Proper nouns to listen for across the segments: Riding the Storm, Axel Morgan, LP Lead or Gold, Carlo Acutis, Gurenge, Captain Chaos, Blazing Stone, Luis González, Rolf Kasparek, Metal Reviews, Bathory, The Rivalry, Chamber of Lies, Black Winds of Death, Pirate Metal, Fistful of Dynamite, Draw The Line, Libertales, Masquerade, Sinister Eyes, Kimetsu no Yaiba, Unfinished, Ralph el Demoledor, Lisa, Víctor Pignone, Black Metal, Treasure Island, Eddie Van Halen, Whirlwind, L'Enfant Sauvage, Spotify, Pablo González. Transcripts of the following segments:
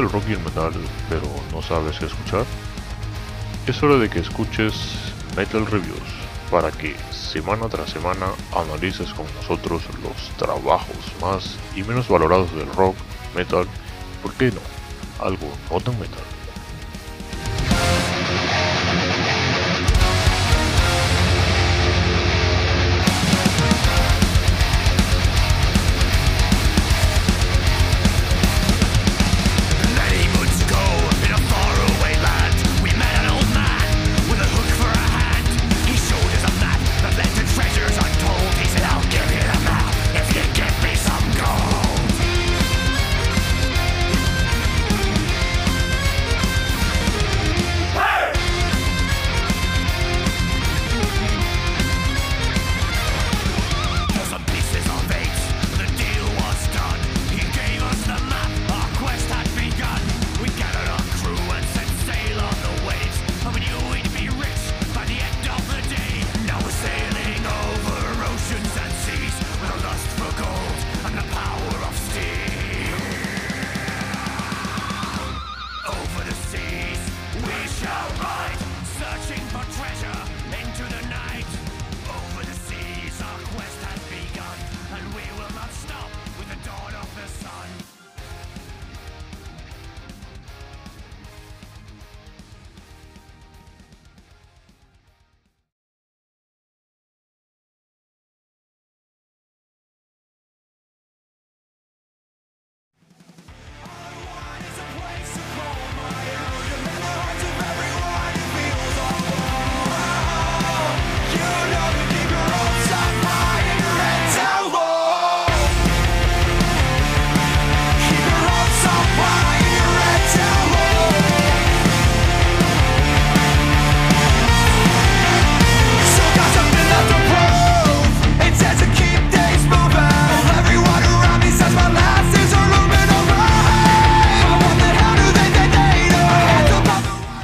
gusta el rock y el metal, pero no sabes qué escuchar? Es hora de que escuches Metal Reviews, para que semana tras semana analices con nosotros los trabajos más y menos valorados del rock, metal, y por qué no, algo no tan metal.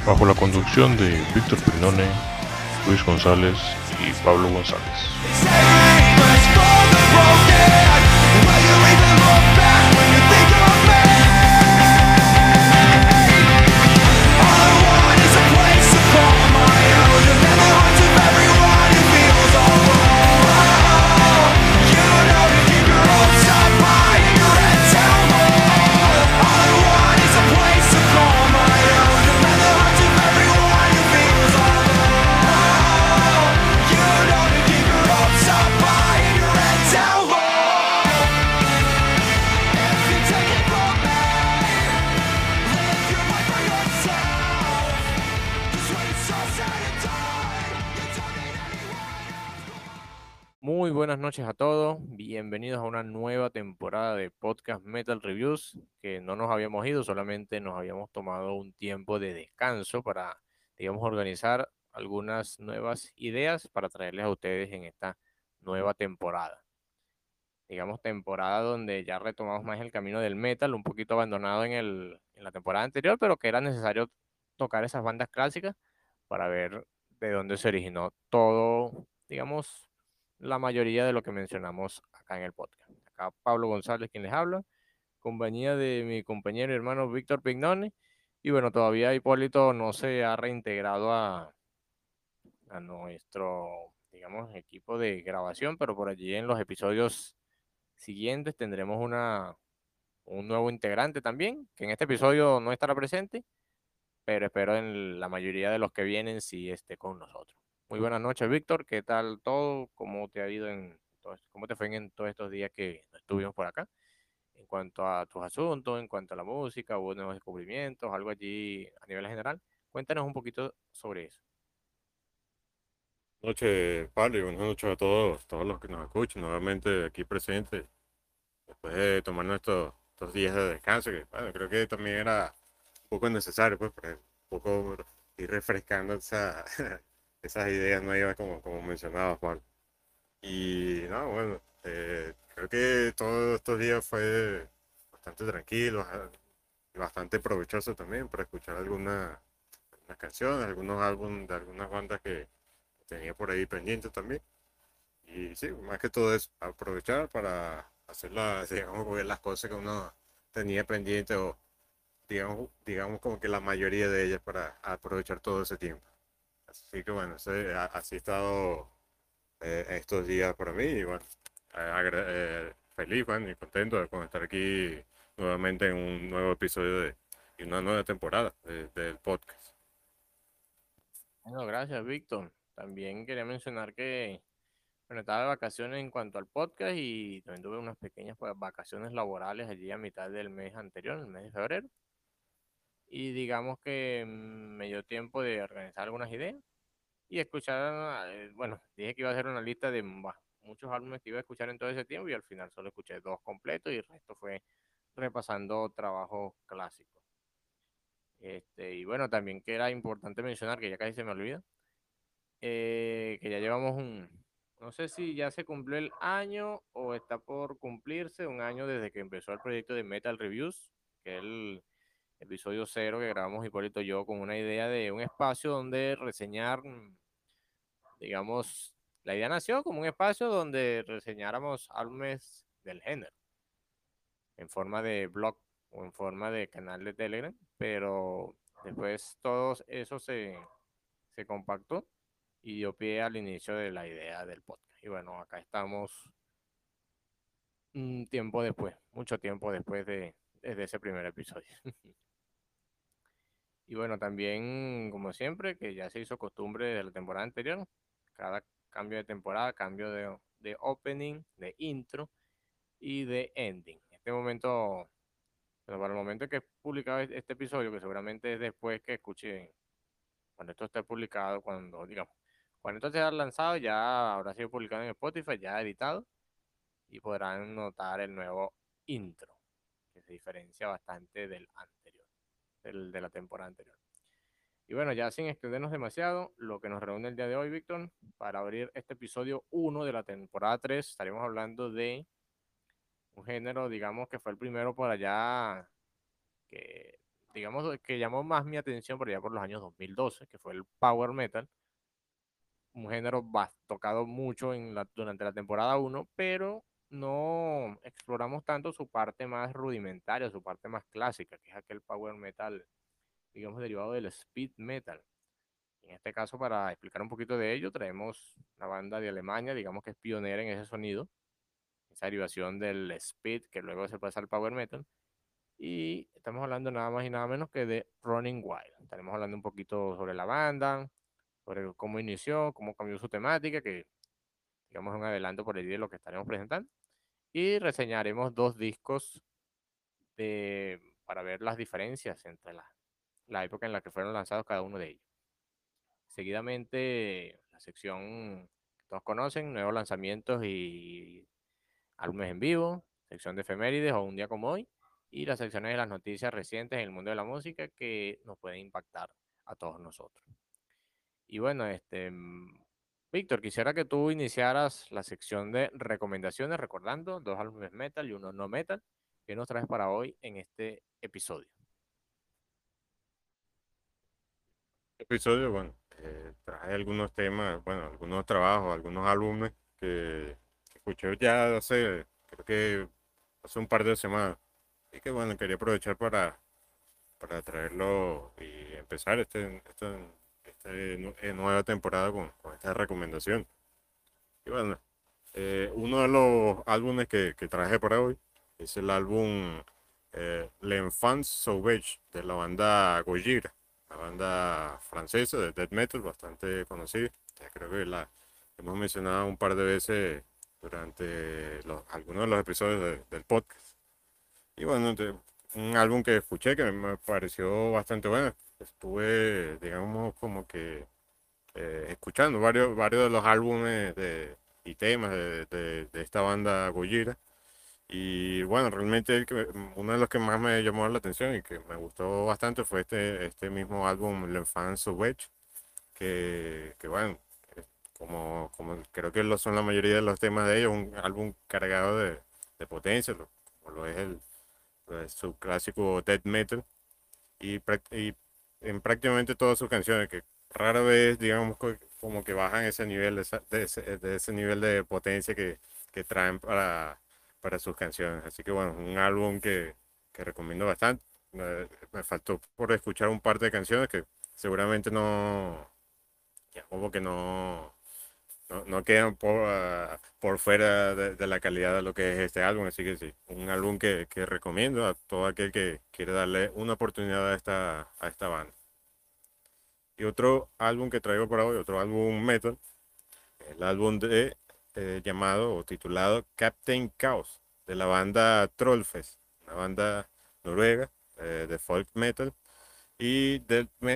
Bajo la conducción de Víctor Pignone, Luis González y Pablo González. Muy buenas noches a todos, bienvenidos a una nueva temporada de Podcast Metal Reviews, que no nos habíamos ido, solamente nos habíamos tomado un tiempo de descanso para, digamos, organizar algunas nuevas ideas para traerles a ustedes en esta nueva temporada. Digamos, temporada donde ya retomamos más el camino del metal, un poquito abandonado en la temporada anterior, pero que era necesario tocar esas bandas clásicas para ver de dónde se originó todo, digamos, la mayoría de lo que mencionamos acá en el podcast. Acá Pablo González quien les habla, compañía de mi compañero y hermano Víctor Pignone, y bueno, todavía Hipólito no se ha reintegrado a nuestro, digamos, equipo de grabación, pero por allí en los episodios siguientes tendremos un nuevo integrante también, que en este episodio no estará presente, pero espero en la mayoría de los que vienen sí esté con nosotros. Muy buenas noches, Víctor. ¿Qué tal todo? ¿Cómo te ha ido cómo te fue en todos estos días que estuvimos por acá? En cuanto a tus asuntos, en cuanto a la música, hubo nuevos descubrimientos, algo allí a nivel general. Cuéntanos un poquito sobre eso. Buenas noches, Pablo, y buenas noches a todos los que nos escuchan, nuevamente aquí presentes. Después de tomar estos días de descanso, que bueno, creo que también era un poco necesario, pues, un poco ir refrescando esas ideas nuevas, como mencionaba Juan. Y no, bueno, creo que todos estos días fue bastante tranquilo y bastante provechoso también para escuchar algunas canciones, algunos álbumes de algunas bandas que tenía por ahí pendientes también. Y sí, más que todo es aprovechar para hacer digamos, las cosas que uno tenía pendiente o digamos como que la mayoría de ellas para aprovechar todo ese tiempo. Así que bueno, así ha estado estos días para mí y bueno, feliz, bueno, y contento de estar aquí nuevamente en un nuevo episodio y una nueva temporada del podcast. Bueno, gracias, Víctor. También quería mencionar que bueno, estaba de vacaciones en cuanto al podcast y también tuve unas pequeñas vacaciones laborales allí a mitad del mes anterior, el mes de febrero. Y digamos que me dio tiempo de organizar algunas ideas y escuchar, bueno, dije que iba a hacer una lista de muchos álbumes que iba a escuchar en todo ese tiempo y al final solo escuché 2 completos y el resto fue repasando trabajos clásicos. Y bueno, también que era importante mencionar, que ya casi se me olvida, que ya llevamos no sé si ya se cumplió el año o está por cumplirse un año desde que empezó el proyecto de Metal Reviews, que es el episodio 0 que grabamos Hipólito y yo con una idea de un espacio donde reseñar, digamos, la idea nació como un espacio donde reseñáramos álbumes del género, en forma de blog o en forma de canal de Telegram, pero después todo eso se compactó y dio pie al inicio de la idea del podcast. Y bueno, acá estamos un tiempo después, mucho tiempo después desde ese primer episodio. Y bueno, también, como siempre, que ya se hizo costumbre de la temporada anterior, cada cambio de temporada, cambio de opening, de intro y de ending. En este momento, bueno, para el momento que he publicado este episodio, que seguramente es después que escuchen, cuando esto esté publicado, cuando esto sea lanzado, ya habrá sido publicado en Spotify, ya editado, y podrán notar el nuevo intro, que se diferencia bastante del anterior, de la temporada anterior. Y bueno, ya sin extendernos demasiado, lo que nos reúne el día de hoy, Víctor, para abrir este episodio 1 de la temporada 3, estaremos hablando de un género, digamos, que fue el primero por allá, que digamos que llamó más mi atención por allá por los años 2012, que fue el Power Metal, un género tocado mucho durante la temporada 1, pero no exploramos tanto su parte más rudimentaria, su parte más clásica, que es aquel power metal, digamos, derivado del speed metal. En este caso, para explicar un poquito de ello, traemos una banda de Alemania, digamos que es pionera en ese sonido, esa derivación del speed que luego se pasa al power metal, y estamos hablando nada más y nada menos que de Running Wild. Estaremos hablando un poquito sobre la banda, sobre cómo inició, cómo cambió su temática, que digamos un adelanto por el día de lo que estaremos presentando, y reseñaremos 2 discos para ver las diferencias entre la época en la que fueron lanzados cada uno de ellos. Seguidamente, la sección que todos conocen, nuevos lanzamientos y álbumes en vivo, sección de efemérides o un día como hoy, y las secciones de las noticias recientes en el mundo de la música que nos pueden impactar a todos nosotros. Y bueno, Víctor, quisiera que tú iniciaras la sección de recomendaciones, recordando 2 álbumes metal y 1 no metal, que nos traes para hoy en este episodio. Bueno, traje algunos temas, bueno, algunos trabajos, algunos álbumes que escuché ya creo que hace un par de semanas, y que bueno, quería aprovechar para traerlo y empezar esta nueva temporada con esta recomendación. Y bueno, uno de los álbumes que traje para hoy es el álbum L'Enfant Sauvage de la banda Gojira, la banda francesa de death metal bastante conocida. Creo que la hemos mencionado un par de veces durante algunos de los episodios del podcast. Y bueno, un álbum que escuché que me pareció bastante bueno. Estuve, digamos, como que escuchando varios de los álbumes y temas de esta banda Gojira. Y bueno, realmente uno de los que más me llamó la atención y que me gustó bastante fue este mismo álbum, L'Enfant Sauvage, que bueno, como creo que lo son la mayoría de los temas de ellos, un álbum cargado de potencia, como lo es el subclásico death metal. Y en prácticamente todas sus canciones, que rara vez, digamos, como que bajan ese nivel de ese nivel de potencia que traen para sus canciones. Así que bueno, un álbum que recomiendo bastante. Me faltó por escuchar un par de canciones que seguramente no, como que no quedan por fuera de la calidad de lo que es este álbum. Así que sí, un álbum que recomiendo a todo aquel que quiere darle una oportunidad a esta banda. Y otro álbum que traigo para hoy, otro álbum metal, el álbum llamado o titulado Captain Chaos, de la banda Trollfest, una banda noruega de folk metal y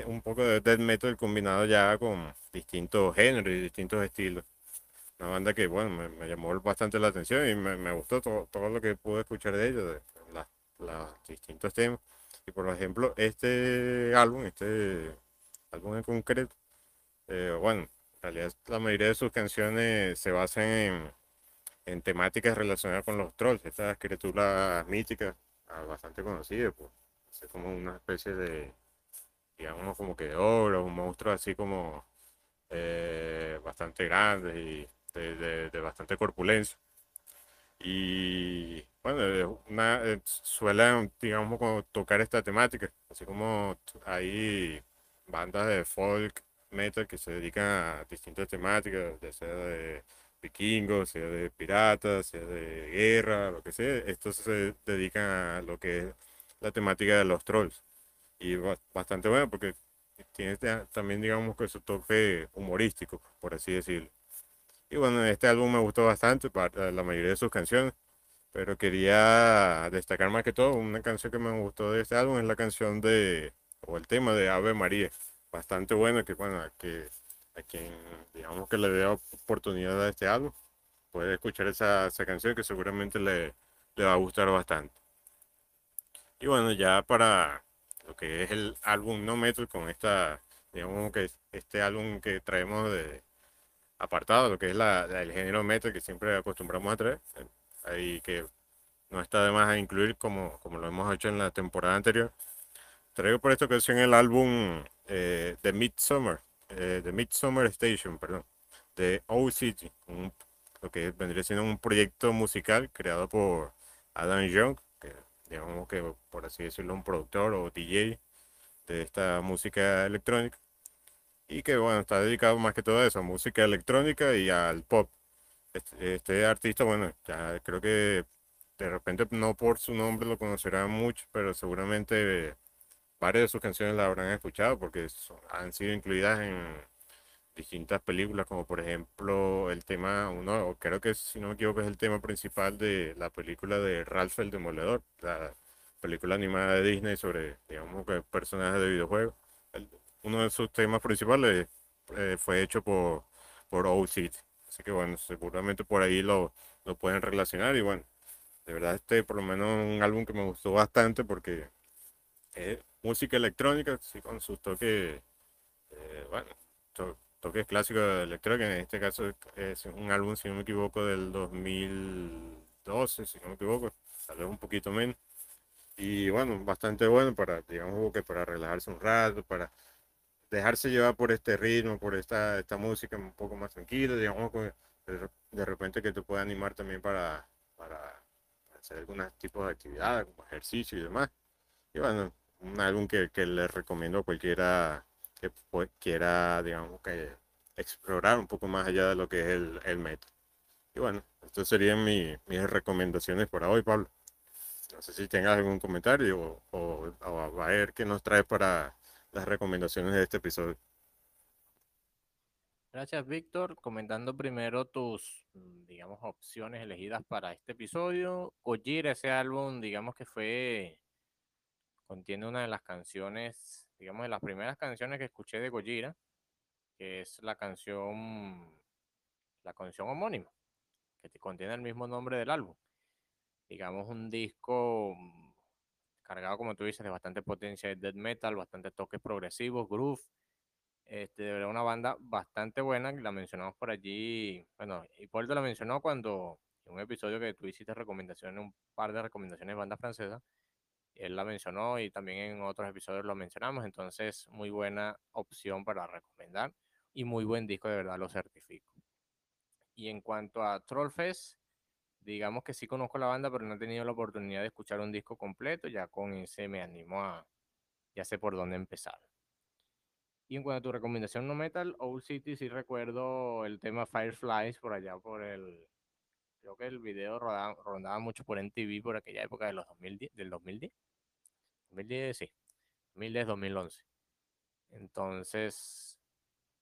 un poco de death metal combinado ya con distintos géneros y distintos estilos. Una banda que, bueno, me llamó bastante la atención y me gustó todo lo que pude escuchar de ellos, los distintos temas. Y por ejemplo, este álbum en concreto, bueno, en realidad la mayoría de sus canciones se basan en temáticas relacionadas con los trolls, estas criaturas míticas bastante conocidas, pues, es como una especie de, digamos, como que de ogro, un monstruo así como bastante grande y de bastante corpulencia. Y bueno, suelen, digamos, como tocar esta temática, así como hay bandas de folk metal que se dedican a distintas temáticas, ya sea de vikingos, sea de piratas, sea de guerra, lo que sea. Estos se dedican a lo que es la temática de los trolls. Y bastante bueno porque tiene también, digamos, que su toque humorístico, por así decirlo. Y bueno, este álbum me gustó bastante para la mayoría de sus canciones, pero quería destacar más que todo una canción que me gustó de este álbum, es la canción el tema de Ave María. Bastante bueno, que bueno, a quien, digamos, que le dé oportunidad a este álbum, puede escuchar esa canción que seguramente le va a gustar bastante. Y bueno, ya para lo que es el álbum no metal, con digamos que este álbum que traemos de apartado, lo que es el género metal que siempre acostumbramos a traer, y que no está de más a incluir como lo hemos hecho en la temporada anterior, traigo por esta ocasión el álbum The Midsummer Station, perdón, de Owl City, lo que vendría siendo un proyecto musical creado por Adam Young, que, digamos, que por así decirlo, un productor o DJ de esta música electrónica, y que bueno, está dedicado más que todo a eso, música electrónica y al pop. Este artista, bueno, ya creo que de repente no por su nombre lo conocerán mucho, pero seguramente varias de sus canciones las habrán escuchado porque han sido incluidas en distintas películas, como por ejemplo el tema, uno, creo que si no me equivoco es el tema principal de la película de Ralph el Demoledor, la película animada de Disney sobre, digamos, que personajes de videojuegos. Uno de sus temas principales fue hecho por Owl City, así que bueno, seguramente por ahí lo pueden relacionar. Y bueno, de verdad por lo menos un álbum que me gustó bastante porque música electrónica, sí, con sus toques, bueno, toques clásicos de electrónica. En este caso es un álbum, si no me equivoco, del 2012, si no me equivoco, tal vez un poquito menos. Y bueno, bastante bueno para, digamos, que para relajarse un rato, para dejarse llevar por este ritmo, por esta música un poco más tranquila, digamos, de repente que te puede animar también para hacer algunos tipos de actividades, como ejercicio y demás. Y bueno, un álbum que les recomiendo a cualquiera que quiera, digamos, que explorar un poco más allá de lo que es el metal. Y bueno, estas serían mis recomendaciones para hoy, Pablo. No sé si tengas algún comentario o a ver qué nos traes para las recomendaciones de este episodio. Gracias, Víctor. Comentando primero tus, digamos, opciones elegidas para este episodio. Gojira, ese álbum, digamos, que contiene una de las canciones, digamos, de las primeras canciones que escuché de Gojira, que es la canción homónima, que contiene el mismo nombre del álbum. Digamos, un disco cargado, como tú dices, de bastante potencia de death metal, bastantes toques progresivos, groove. De verdad, una banda bastante buena, que la mencionamos por allí. Bueno, Hipólito la mencionó cuando, en un episodio que tú hiciste recomendaciones, un par de recomendaciones de bandas francesas, él la mencionó y también en otros episodios lo mencionamos. Entonces, muy buena opción para recomendar y muy buen disco, de verdad lo certifico. Y en cuanto a Trollfest, digamos que sí conozco la banda, pero no he tenido la oportunidad de escuchar un disco completo. Ya con ese me animo a... ya sé por dónde empezar. Y en cuanto a tu recomendación no metal, Old City, sí recuerdo el tema Fireflies por allá por el... Creo que el video rondaba mucho por MTV por aquella época de los 2010, del 2010. 2010, sí. 2010, 2011. Entonces,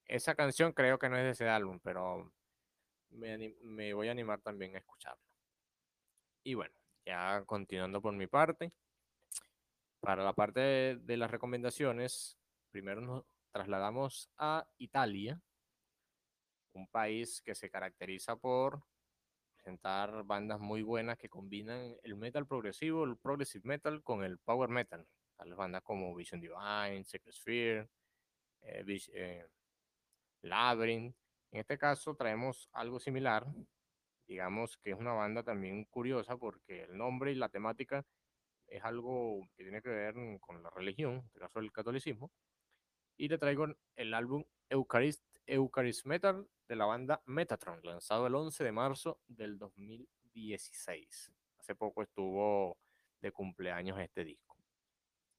esa canción creo que no es de ese álbum, pero me voy a animar también a escucharlo. Y bueno, ya continuando por mi parte. Para la parte de las recomendaciones, primero nos trasladamos a Italia, un país que se caracteriza por presentar bandas muy buenas que combinan el metal progresivo, el progressive metal, con el power metal. Tales bandas como Vision Divine, Sacred Sphere, Labyrinth. En este caso traemos algo similar, digamos que es una banda también curiosa porque el nombre y la temática es algo que tiene que ver con la religión, en este caso el catolicismo, y le traigo el álbum Eucharist Metal de la banda Metatron, lanzado el 11 de marzo del 2016. Hace poco estuvo de cumpleaños este disco.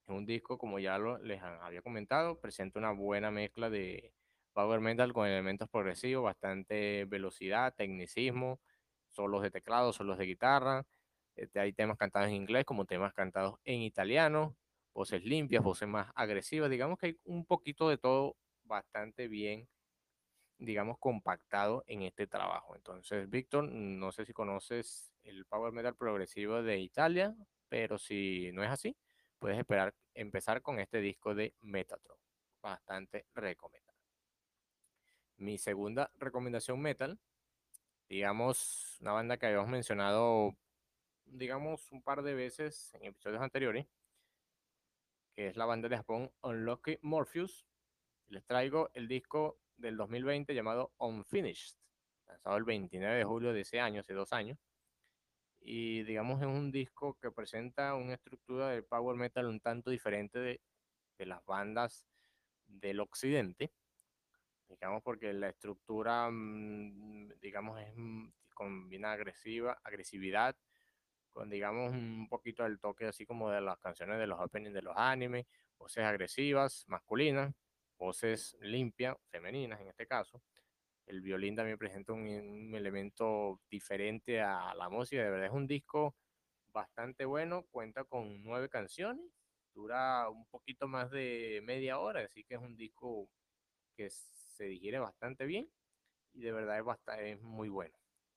Es un disco, como ya les había comentado, presenta una buena mezcla de power metal con elementos progresivos, bastante velocidad, tecnicismo, solos de teclado, solos de guitarra. Hay temas cantados en inglés como temas cantados en italiano, voces limpias, voces más agresivas. Digamos que hay un poquito de todo bastante bien, digamos, compactado en este trabajo. Entonces, Víctor, no sé si conoces el power metal progresivo de Italia, pero si no es así, puedes esperar empezar con este disco de Metatron. Bastante recomendable. Mi segunda recomendación metal, digamos, una banda que habíamos mencionado, digamos, un par de veces en episodios anteriores, que es la banda de Japón Unlucky Morpheus. Les traigo el disco del 2020 llamado Unfinished, lanzado el 29 de julio de ese año, hace 2 años. Y digamos, es un disco que presenta una estructura de power metal un tanto diferente de las bandas del occidente. Digamos, porque la estructura, digamos, es combina agresividad con, digamos, un poquito del toque así como de las canciones de los openings de los animes, voces agresivas, masculinas, voces limpias, femeninas en este caso. El violín también presenta un elemento diferente a la música. De verdad es un disco bastante bueno, cuenta con 9 canciones, dura un poquito más de media hora, así que es un disco que se digiere bastante bien y de verdad es muy bueno.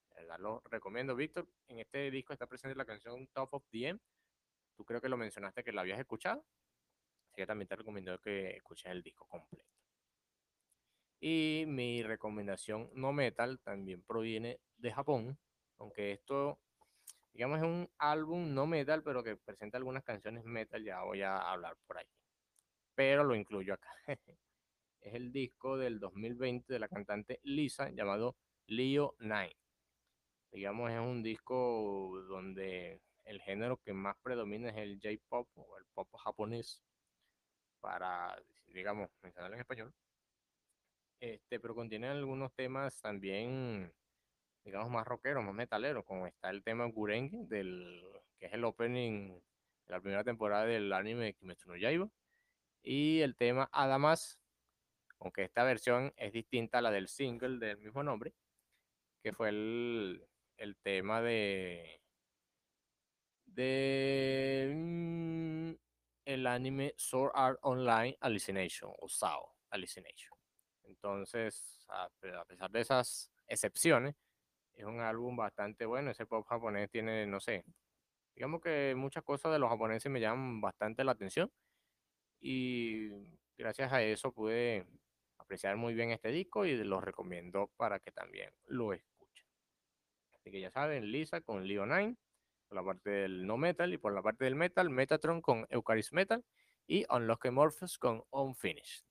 De verdad lo recomiendo, Víctor. En este disco está presente la canción Top of the End. Tú creo que lo mencionaste que la habías escuchado, así que también te recomiendo que escuches el disco completo. Y mi recomendación no metal también proviene de Japón, aunque esto, digamos, es un álbum no metal, pero que presenta algunas canciones metal. Ya voy a hablar por ahí, pero lo incluyo acá. Es el disco del 2020 de la cantante Lisa llamado Leo Nine. Digamos, es un disco donde el género que más predomina es el J-pop o el pop japonés, para, digamos, mencionarlo en español. Pero contiene algunos temas también, digamos, más rockeros, más metaleros, como está el tema Gurenge, que es el opening de la primera temporada del anime Kimetsu no Yaiba, y el tema Adamas, aunque esta versión es distinta a la del single del mismo nombre, que fue el tema de el anime Sword Art Online Alicization, o SAO, Alicization. Entonces, a pesar de esas excepciones, es un álbum bastante bueno. Ese pop japonés tiene, no sé, digamos que muchas cosas de los japoneses me llaman bastante la atención, y gracias a eso pude apreciar muy bien este disco y los recomiendo para que también lo escuchen. Así que ya saben, Lisa con Leo Nine por la parte del no metal, y por la parte del metal, Metatron con Eucharist Metal y Unlucky Morpheus con Unfinished.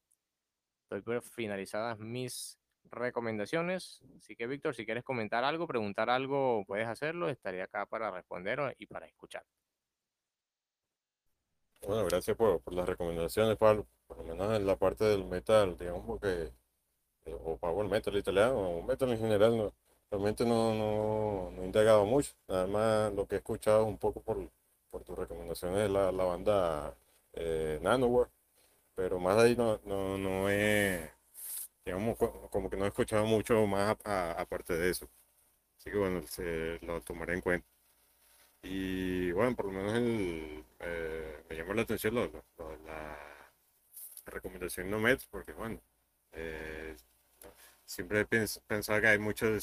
Estoy por finalizadas mis recomendaciones, así que Víctor, si quieres comentar algo, preguntar algo, puedes hacerlo, estaré acá para responder y para escuchar. Bueno, gracias por las recomendaciones, Pablo. Por lo menos en la parte del metal, digamos, porque o power metal italiano, o metal en general, no, Realmente no he indagado mucho, nada más lo que he escuchado un poco por tus recomendaciones es la banda Nanoware, pero más de ahí no he, digamos, como que no he escuchado mucho más aparte de eso. Así que bueno, lo tomaré en cuenta. Y bueno, por lo menos me llamó la atención la recomendación Nomet, porque bueno, siempre he pensado que hay muchas de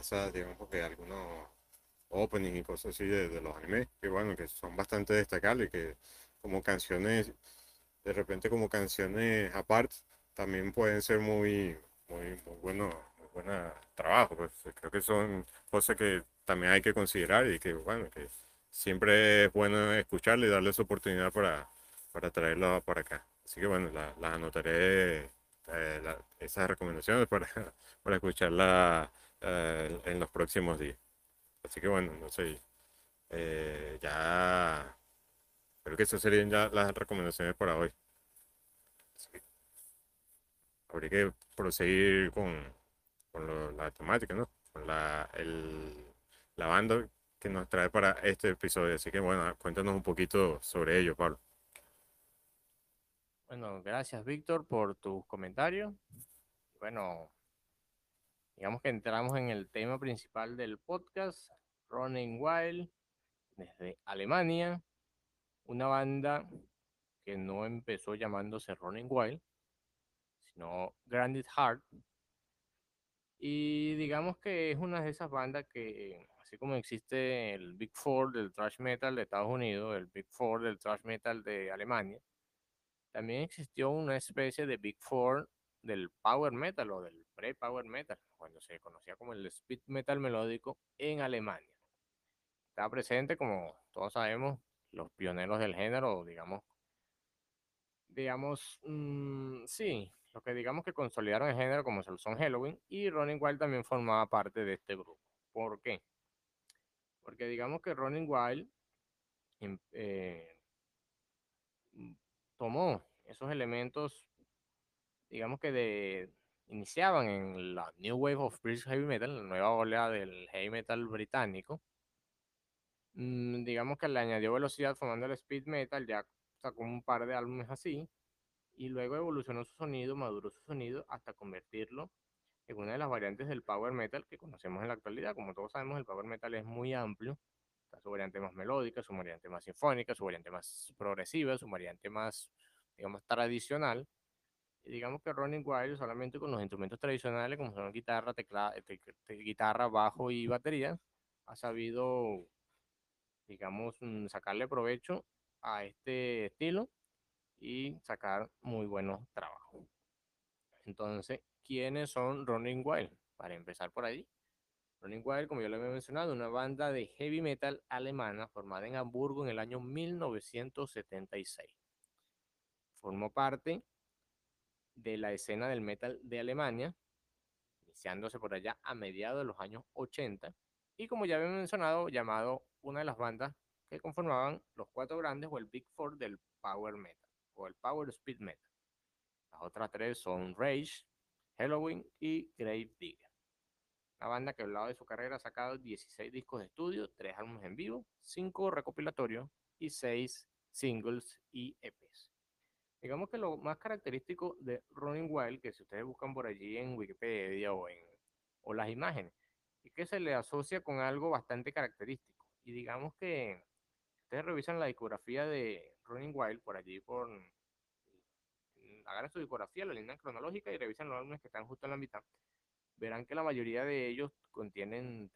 esas, digamos, que algunos openings y cosas así de los animes, que bueno, que son bastante destacables, que como canciones, de repente como canciones aparte, también pueden ser muy buenos trabajos. Pues creo que son cosas que también hay que considerar y que bueno, que siempre es bueno escucharle y darle su oportunidad para traerlo para acá. Así que bueno, las anotaré, esas recomendaciones para escucharla en los próximos días. Así que bueno, no sé, ya creo que esas serían ya las recomendaciones para hoy. Así que habría que proseguir con la temática, ¿no? Con la banda que nos trae para este episodio. Así que bueno, cuéntanos un poquito sobre ello, Pablo. Bueno, gracias, Víctor, por tus comentarios. Bueno, digamos que entramos en el tema principal del podcast, Running Wild, desde Alemania, una banda que no empezó llamándose Running Wild, sino Grinded Heart. Y digamos que es una de esas bandas que, así como existe el Big Four del thrash metal de Estados Unidos, el Big Four del thrash metal de Alemania, también existió una especie de Big Four del power metal o del pre-power metal, cuando se conocía como el speed metal melódico en Alemania. Está presente, como todos sabemos, los pioneros del género, digamos, lo que digamos que consolidaron el género, como son Helloween, y Running Wild también formaba parte de este grupo. ¿Por qué? Porque digamos que Running Wild tomó esos elementos, digamos que iniciaban en la New Wave of British Heavy Metal, la nueva oleada del heavy metal británico. Digamos que le añadió velocidad formando el speed metal, ya sacó un par de álbumes así. Y luego evolucionó su sonido, maduró su sonido hasta convertirlo en una de las variantes del power metal que conocemos en la actualidad. Como todos sabemos, el power metal es muy amplio. Está su variante más melódica, su variante más sinfónica, su variante más progresiva, su variante más, digamos, tradicional. Y digamos que Running Wild solamente con los instrumentos tradicionales, como son guitarra, guitarra, bajo y batería, ha sabido, digamos, sacarle provecho a este estilo y sacar muy buenos trabajos. Entonces, ¿quiénes son Running Wild? Para empezar por allí, Running Wild, como yo lo había mencionado, una banda de heavy metal alemana formada en Hamburgo en el año 1976. Formó parte de la escena del metal de Alemania, iniciándose por allá a mediados de los años 80, y como ya había mencionado, llamado una de las bandas que conformaban los cuatro grandes o el Big Four del power metal, o el power speed metal. Las otras tres son Rage, Helloween y Grave Digger. La banda que al lado de su carrera ha sacado 16 discos de estudio, 3 álbumes en vivo, 5 recopilatorios y 6 singles y EPs. Digamos que lo más característico de Running Wild, que si ustedes buscan por allí en Wikipedia o las imágenes, es que se le asocia con algo bastante característico. Y digamos que ustedes revisan la discografía de Running Wild por allí, agarran su discografía, la línea cronológica y revisan los álbumes que están justo en la mitad. Verán que la mayoría de ellos contienen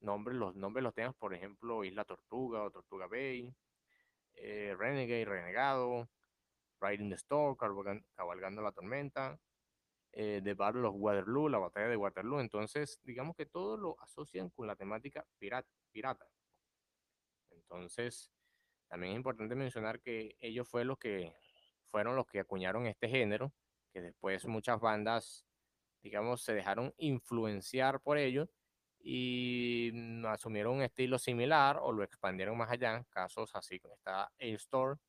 nombres de los temas, por ejemplo, Isla Tortuga o Tortuga Bay, Renegade, Renegado, Riding the Storm, Cabalgando la Tormenta, The Battle of Waterloo, la batalla de Waterloo. Entonces, digamos que todos lo asocian con la temática pirata. Entonces, también es importante mencionar que ellos fueron los que acuñaron este género, que después muchas bandas, digamos, se dejaron influenciar por ellos y asumieron un estilo similar o lo expandieron más allá. Casos así como está A-Store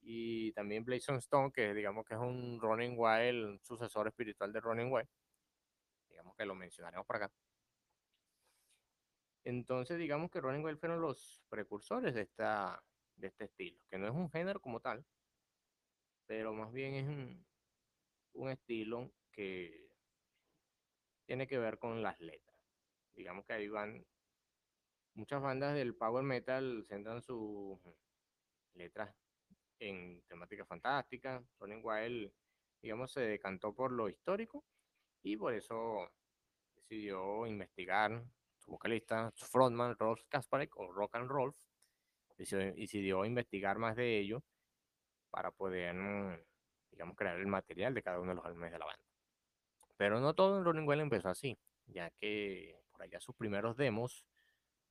y también Blazing Stone, que digamos que es un Running Wild, un sucesor espiritual de Running Wild. Digamos que lo mencionaremos por acá. Entonces, digamos que Running Wild fueron los precursores de este estilo, que no es un género como tal, pero más bien es un estilo que tiene que ver con las letras. Digamos que ahí van, muchas bandas del power metal centran sus letras en temática fantástica. Running Wild, digamos, se decantó por lo histórico y por eso decidió investigar su vocalista, su frontman, Rolf Kasparek, o Rock and Rolf, decidió investigar más de ello para poder, digamos, crear el material de cada uno de los álbumes de la banda. Pero no todo en Running Wild empezó así, ya que por allá sus primeros demos,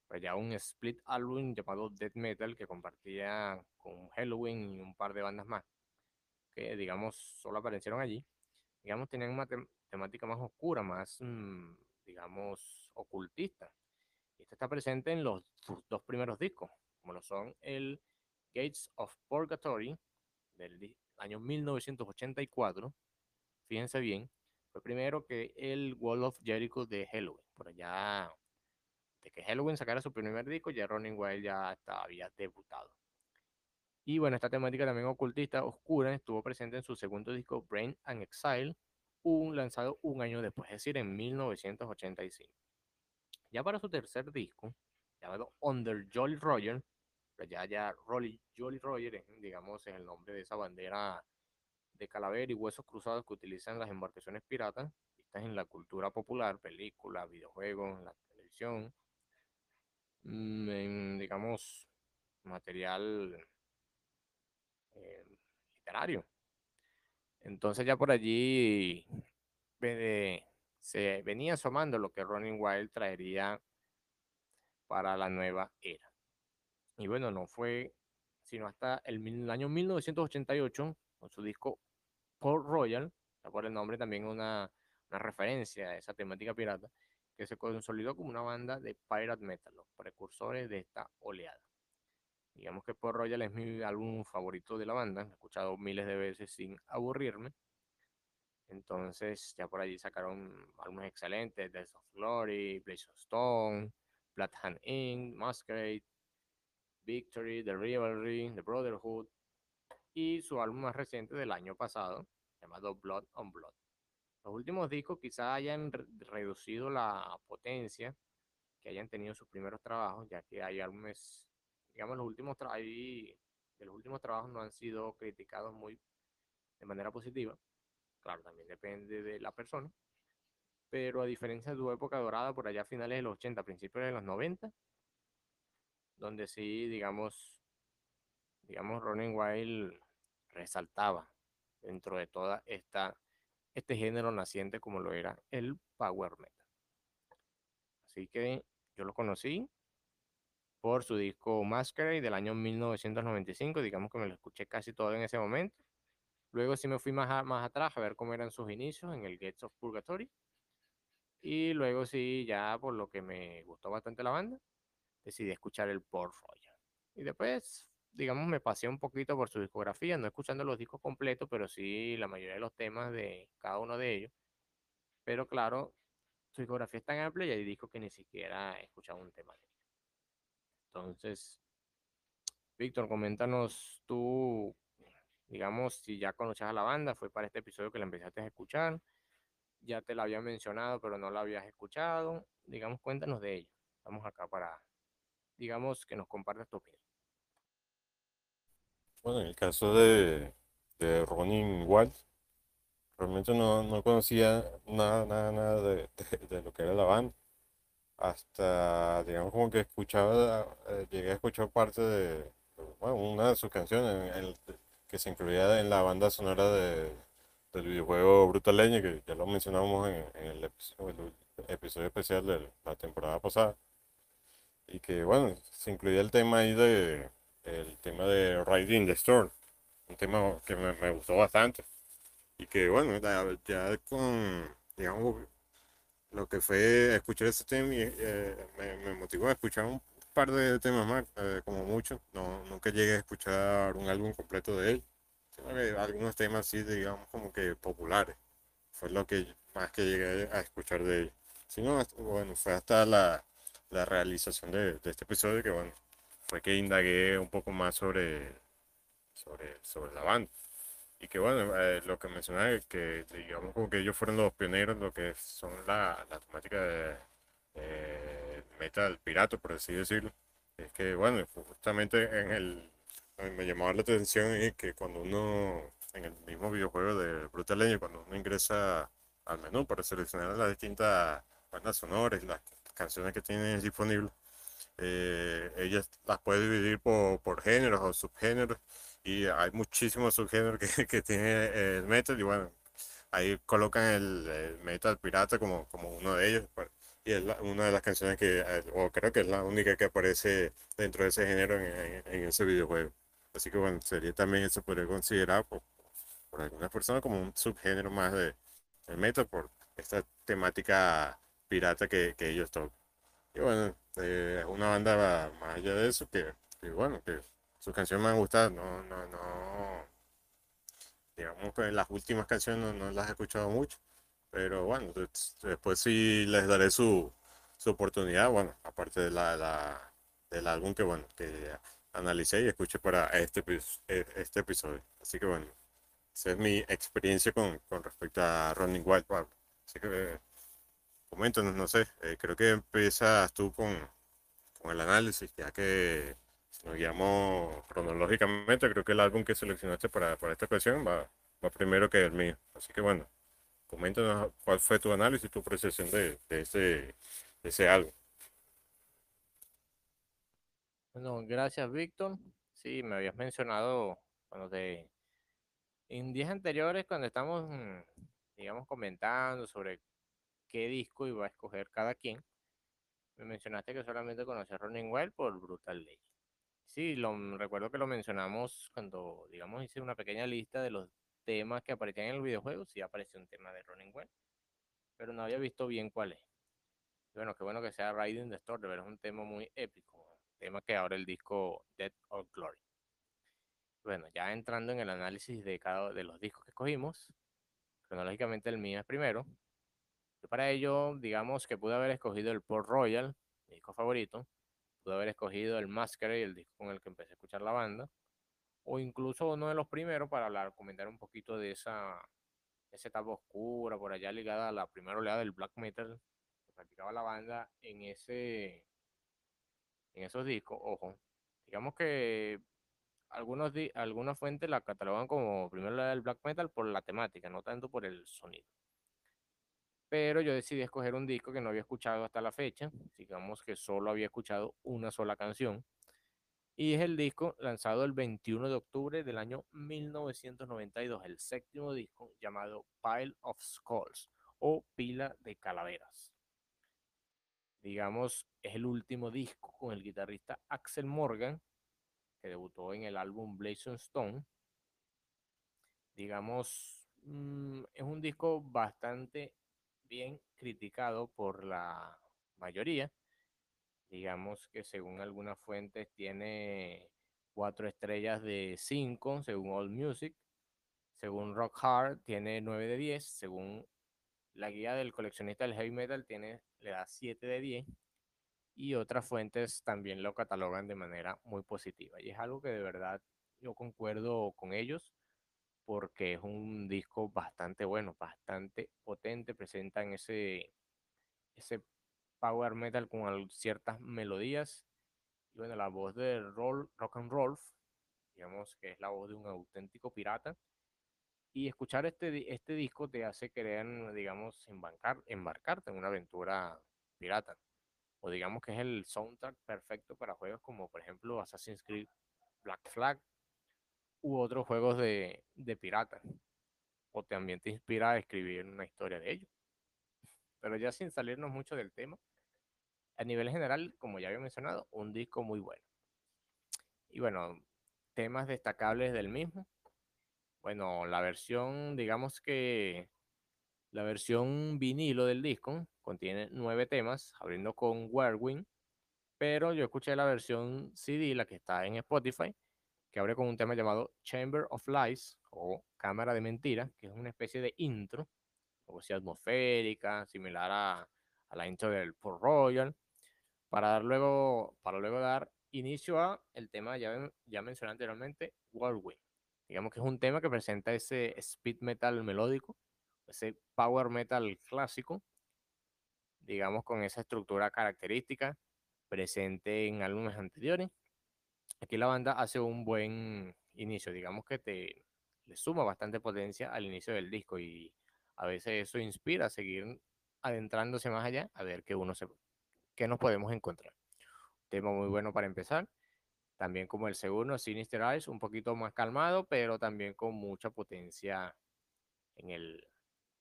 por allá un split álbum llamado Death Metal que compartía con Helloween y un par de bandas más, que digamos solo aparecieron allí, digamos tenían una temática más oscura, más digamos ocultista. Esto está presente en los sus dos primeros discos, como lo son el Gates of Purgatory del año 1984, fíjense bien, fue primero que el Wall of Jericho de Helloween. Por allá, de que Helloween sacara su primer disco, ya Running Wild ya había debutado. Y bueno, esta temática también ocultista, oscura, estuvo presente en su segundo disco, Brain and Exile, lanzado un año después, es decir, en 1985. Ya para su tercer disco, llamado Under Jolly Roger, Jolly Roger es, digamos, es el nombre de esa bandera de calavera y huesos cruzados que utilizan las embarcaciones piratas, vistas en la cultura popular, películas, videojuegos, la televisión, en, digamos, material literario. Entonces ya por allí se venía asomando lo que Running Wild traería para la nueva era. Y bueno, no fue sino hasta el año 1988, con su disco Port Royal, ya por el nombre también una referencia a esa temática pirata, que se consolidó como una banda de pirate metal, los precursores de esta oleada. Digamos que Port Royal es mi álbum favorito de la banda, lo he escuchado miles de veces sin aburrirme. Entonces ya por allí sacaron álbumes excelentes, Death of Glory, Blazing Stone, Blood on Blood, Masquerade, Victory, The Rivalry, The Brotherhood, y su álbum más reciente del año pasado, llamado Blood on Blood. Los últimos discos quizá hayan reducido la potencia que hayan tenido sus primeros trabajos, ya que hay álbumes, digamos, los últimos trabajos no han sido criticados muy de manera positiva. Claro, también depende de la persona. Pero a diferencia de su época dorada, por allá a finales de los 80, principios de los 90, donde sí, digamos, Running Wild resaltaba dentro de toda este género naciente como lo era el power metal. Así que yo lo conocí por su disco Masquerade del año 1995, digamos que me lo escuché casi todo en ese momento. Luego sí me fui más atrás a ver cómo eran sus inicios en el Gates of Purgatory. Y luego sí, ya por lo que me gustó bastante la banda, decidí escuchar el Port Royal. Y después, digamos, me pasé un poquito por su discografía, no escuchando los discos completos, pero sí la mayoría de los temas de cada uno de ellos. Pero claro, su discografía es tan amplia y hay discos que ni siquiera he escuchado un tema de ellos. Entonces, Víctor, coméntanos tú, digamos, si ya conocías a la banda, fue para este episodio que la empezaste a escuchar, ya te la había mencionado, pero no la habías escuchado, digamos, cuéntanos de ello. Estamos acá para, digamos, que nos compartas tu opinión. Bueno, en el caso de Running Wild, realmente no conocía nada de lo que era la banda. Hasta, digamos, como que escuchaba, llegué a escuchar parte de, bueno, una de sus canciones que se incluía en la banda sonora del videojuego Brutal Legend, que ya lo mencionamos en el episodio especial de la temporada pasada, y que, bueno, se incluía el tema ahí el tema de Riding the Storm, un tema que me gustó bastante, y que, bueno, ya con, digamos, lo que fue escuchar ese tema me motivó a escuchar un par de temas más, como mucho. Nunca llegué a escuchar un álbum completo de él, sino que algunos temas sí, digamos, como que populares. Fue lo que más que llegué a escuchar de él. Sino, bueno, fue hasta la realización de este episodio, que bueno, fue que indagué un poco más sobre la banda. Y que bueno, lo que mencionaba es que digamos como que ellos fueron los pioneros en lo que son la temática de metal pirata, por así decirlo. Es que bueno, justamente me llamaba la atención es que cuando uno, en el mismo videojuego de Brutal Legend, cuando uno ingresa al menú para seleccionar las distintas bandas sonoras, las canciones que tienen disponibles, ellas las puede dividir por géneros o subgéneros, y hay muchísimos subgéneros que tiene el metal, y bueno, ahí colocan el metal pirata como uno de ellos, y es una de las canciones que, o creo que es la única que aparece dentro de ese género en ese videojuego. Así que bueno, sería también eso, podría considerar por algunas personas como un subgénero más del metal, por esta temática pirata que ellos tocan. Y bueno, es una banda más allá de eso, que bueno, que sus canciones me han gustado. No, digamos que las últimas canciones no las he escuchado mucho, pero bueno, después sí les daré su oportunidad, bueno, aparte de del álbum que bueno, que analicé y escuché para este episodio. Así que bueno, esa es mi experiencia con respecto a Running Wild, Pablo. Así que coméntanos, no sé, creo que empiezas tú con el análisis, ya que nos guiamos cronológicamente. Creo que el álbum que seleccionaste para esta ocasión va primero que el mío. Así que bueno, coméntanos cuál fue tu análisis, tu percepción de ese álbum. Bueno, gracias, Víctor. Sí, me habías mencionado en días anteriores, cuando estamos, digamos, comentando sobre qué disco iba a escoger cada quien, me mencionaste que solamente conocías Running Wild por Brutal Legend. Sí, recuerdo que lo mencionamos cuando, digamos, hice una pequeña lista de los temas que aparecían en el videojuego. Sí apareció un tema de Running Wild, pero no había visto bien cuál es. Y bueno, qué bueno que sea Riding the Storm, de verdad es un tema muy épico, tema que abre el disco Death or Glory. Bueno, ya entrando en el análisis de cada de los discos que escogimos, cronológicamente el mío es primero. Yo para ello, digamos que pude haber escogido el Port Royal, mi disco favorito, pude haber escogido el Masquerade, el disco con el que empecé a escuchar la banda, o incluso uno de los primeros para comentar un poquito de esa etapa oscura, por allá ligada a la primera oleada del black metal que practicaba la banda en esos discos. Ojo, digamos que algunas fuentes la catalogan como primera oleada del black metal por la temática, no tanto por el sonido. Pero yo decidí escoger un disco que no había escuchado hasta la fecha, digamos que solo había escuchado una sola canción, y es el disco lanzado el 21 de octubre del año 1992, el séptimo disco, llamado Pile of Skulls, o Pila de Calaveras. Digamos, es el último disco con el guitarrista Axel Morgan, que debutó en el álbum Blazing Stone. Digamos, es un disco bastante bien criticado por la mayoría. Digamos que según algunas fuentes tiene 4 estrellas de 5, según AllMusic, según Rock Hard tiene 9 de 10, según la guía del coleccionista del heavy metal le da 7 de 10, y otras fuentes también lo catalogan de manera muy positiva. Y es algo que de verdad yo concuerdo con ellos, porque es un disco bastante bueno, bastante potente. Presentan ese power metal con ciertas melodías. Y bueno, la voz de Rock and Rolf, digamos que es la voz de un auténtico pirata. Y escuchar este disco te hace querer, digamos, embarcarte en una aventura pirata. O digamos que es el soundtrack perfecto para juegos como, por ejemplo, Assassin's Creed Black Flag, u otros juegos de piratas, o también te inspira a escribir una historia de ellos. Pero ya sin salirnos mucho del tema, a nivel general, como ya había mencionado, un disco muy bueno. Y bueno, temas destacables del mismo. Bueno, la versión, digamos que la versión vinilo del disco contiene 9 temas, abriendo con Whirlwind, pero yo escuché la versión CD, la que está en Spotify, que abre con un tema llamado Chamber of Lies, o Cámara de Mentiras, que es una especie de intro, o sea, atmosférica, similar a la intro del Port Royal, para luego dar inicio a el tema ya mencionado anteriormente, Whirlwind. Digamos que es un tema que presenta ese speed metal melódico, ese power metal clásico, digamos con esa estructura característica presente en álbumes anteriores. Aquí la banda hace un buen inicio, digamos que le suma bastante potencia al inicio del disco y a veces eso inspira a seguir adentrándose más allá a ver qué nos podemos encontrar. Un tema muy bueno para empezar. También como el segundo, Sinister Eyes, un poquito más calmado, pero también con mucha potencia en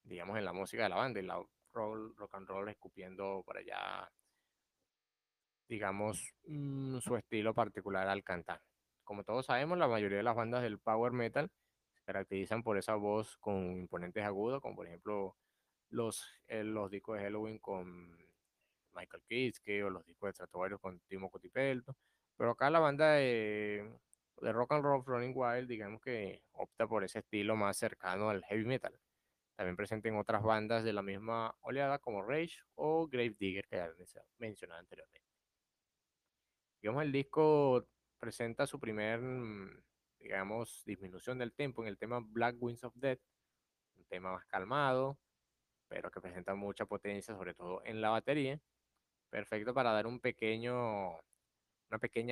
digamos, en la música de la banda, en la rock and roll escupiendo por allá, digamos, su estilo particular al cantar. Como todos sabemos, la mayoría de las bandas del power metal se caracterizan por esa voz con imponentes agudos, como por ejemplo los discos de Helloween con Michael Kiske o los discos de Stratovarius con Timo Cotipelto. Pero acá la banda de rock and roll Running Wild, digamos que opta por ese estilo más cercano al heavy metal. También presenten otras bandas de la misma oleada como Rage o Grave Digger que ya mencionaba anteriormente. Digamos, el disco presenta su primer, digamos, disminución del tempo en el tema Black Winds of Death, un tema más calmado, pero que presenta mucha potencia, sobre todo en la batería, perfecto para dar una pequeña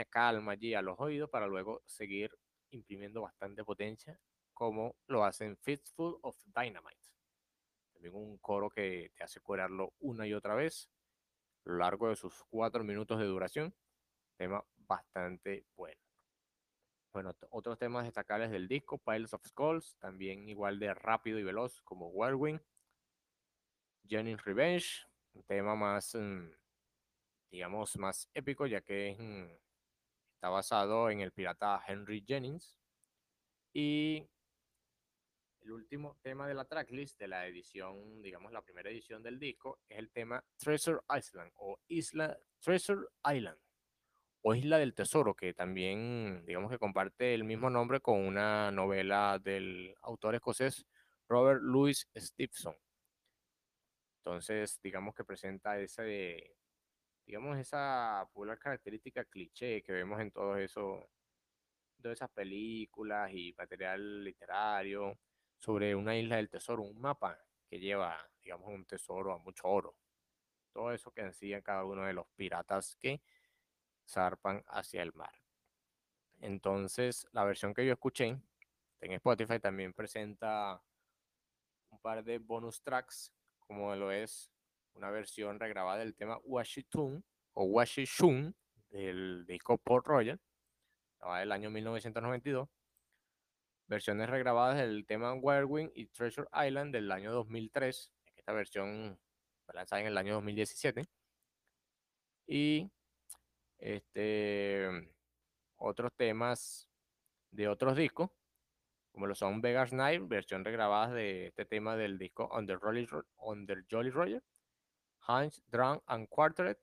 calma allí a los oídos para luego seguir imprimiendo bastante potencia como lo hacen Fistful of Dynamite. También un coro que te hace curarlo una y otra vez a lo largo de sus 4 minutos de duración. Tema bastante bueno. Bueno, otros temas destacables del disco, Pile of Skulls, también igual de rápido y veloz como Whirlwind. Jenny's Revenge, un tema más... digamos, más épico, ya que está basado en el pirata Henry Jennings. Y el último tema de la tracklist de la edición, digamos, la primera edición del disco, es el tema Treasure Island o Treasure Island o Isla del Tesoro, que también, digamos, que comparte el mismo nombre con una novela del autor escocés Robert Louis Stevenson. Entonces, digamos que presenta digamos, esa popular característica cliché que vemos en todas esas películas y material literario sobre una isla del tesoro, un mapa que lleva, digamos, un tesoro a mucho oro. Todo eso que hacían cada uno de los piratas que zarpan hacia el mar. Entonces, la versión que yo escuché en Spotify también presenta un par de bonus tracks, como lo es una versión regrabada del tema Washington o Washington del disco Port Royal, grabada del año 1992. Versiones regrabadas del tema Whirlwind y Treasure Island del año 2003. Esta versión fue lanzada en el año 2017. Y otros temas de otros discos, como lo son Vegas Night, versión regrabada de este tema del disco Under Jolly Roger. Hands, Drown and Quartet,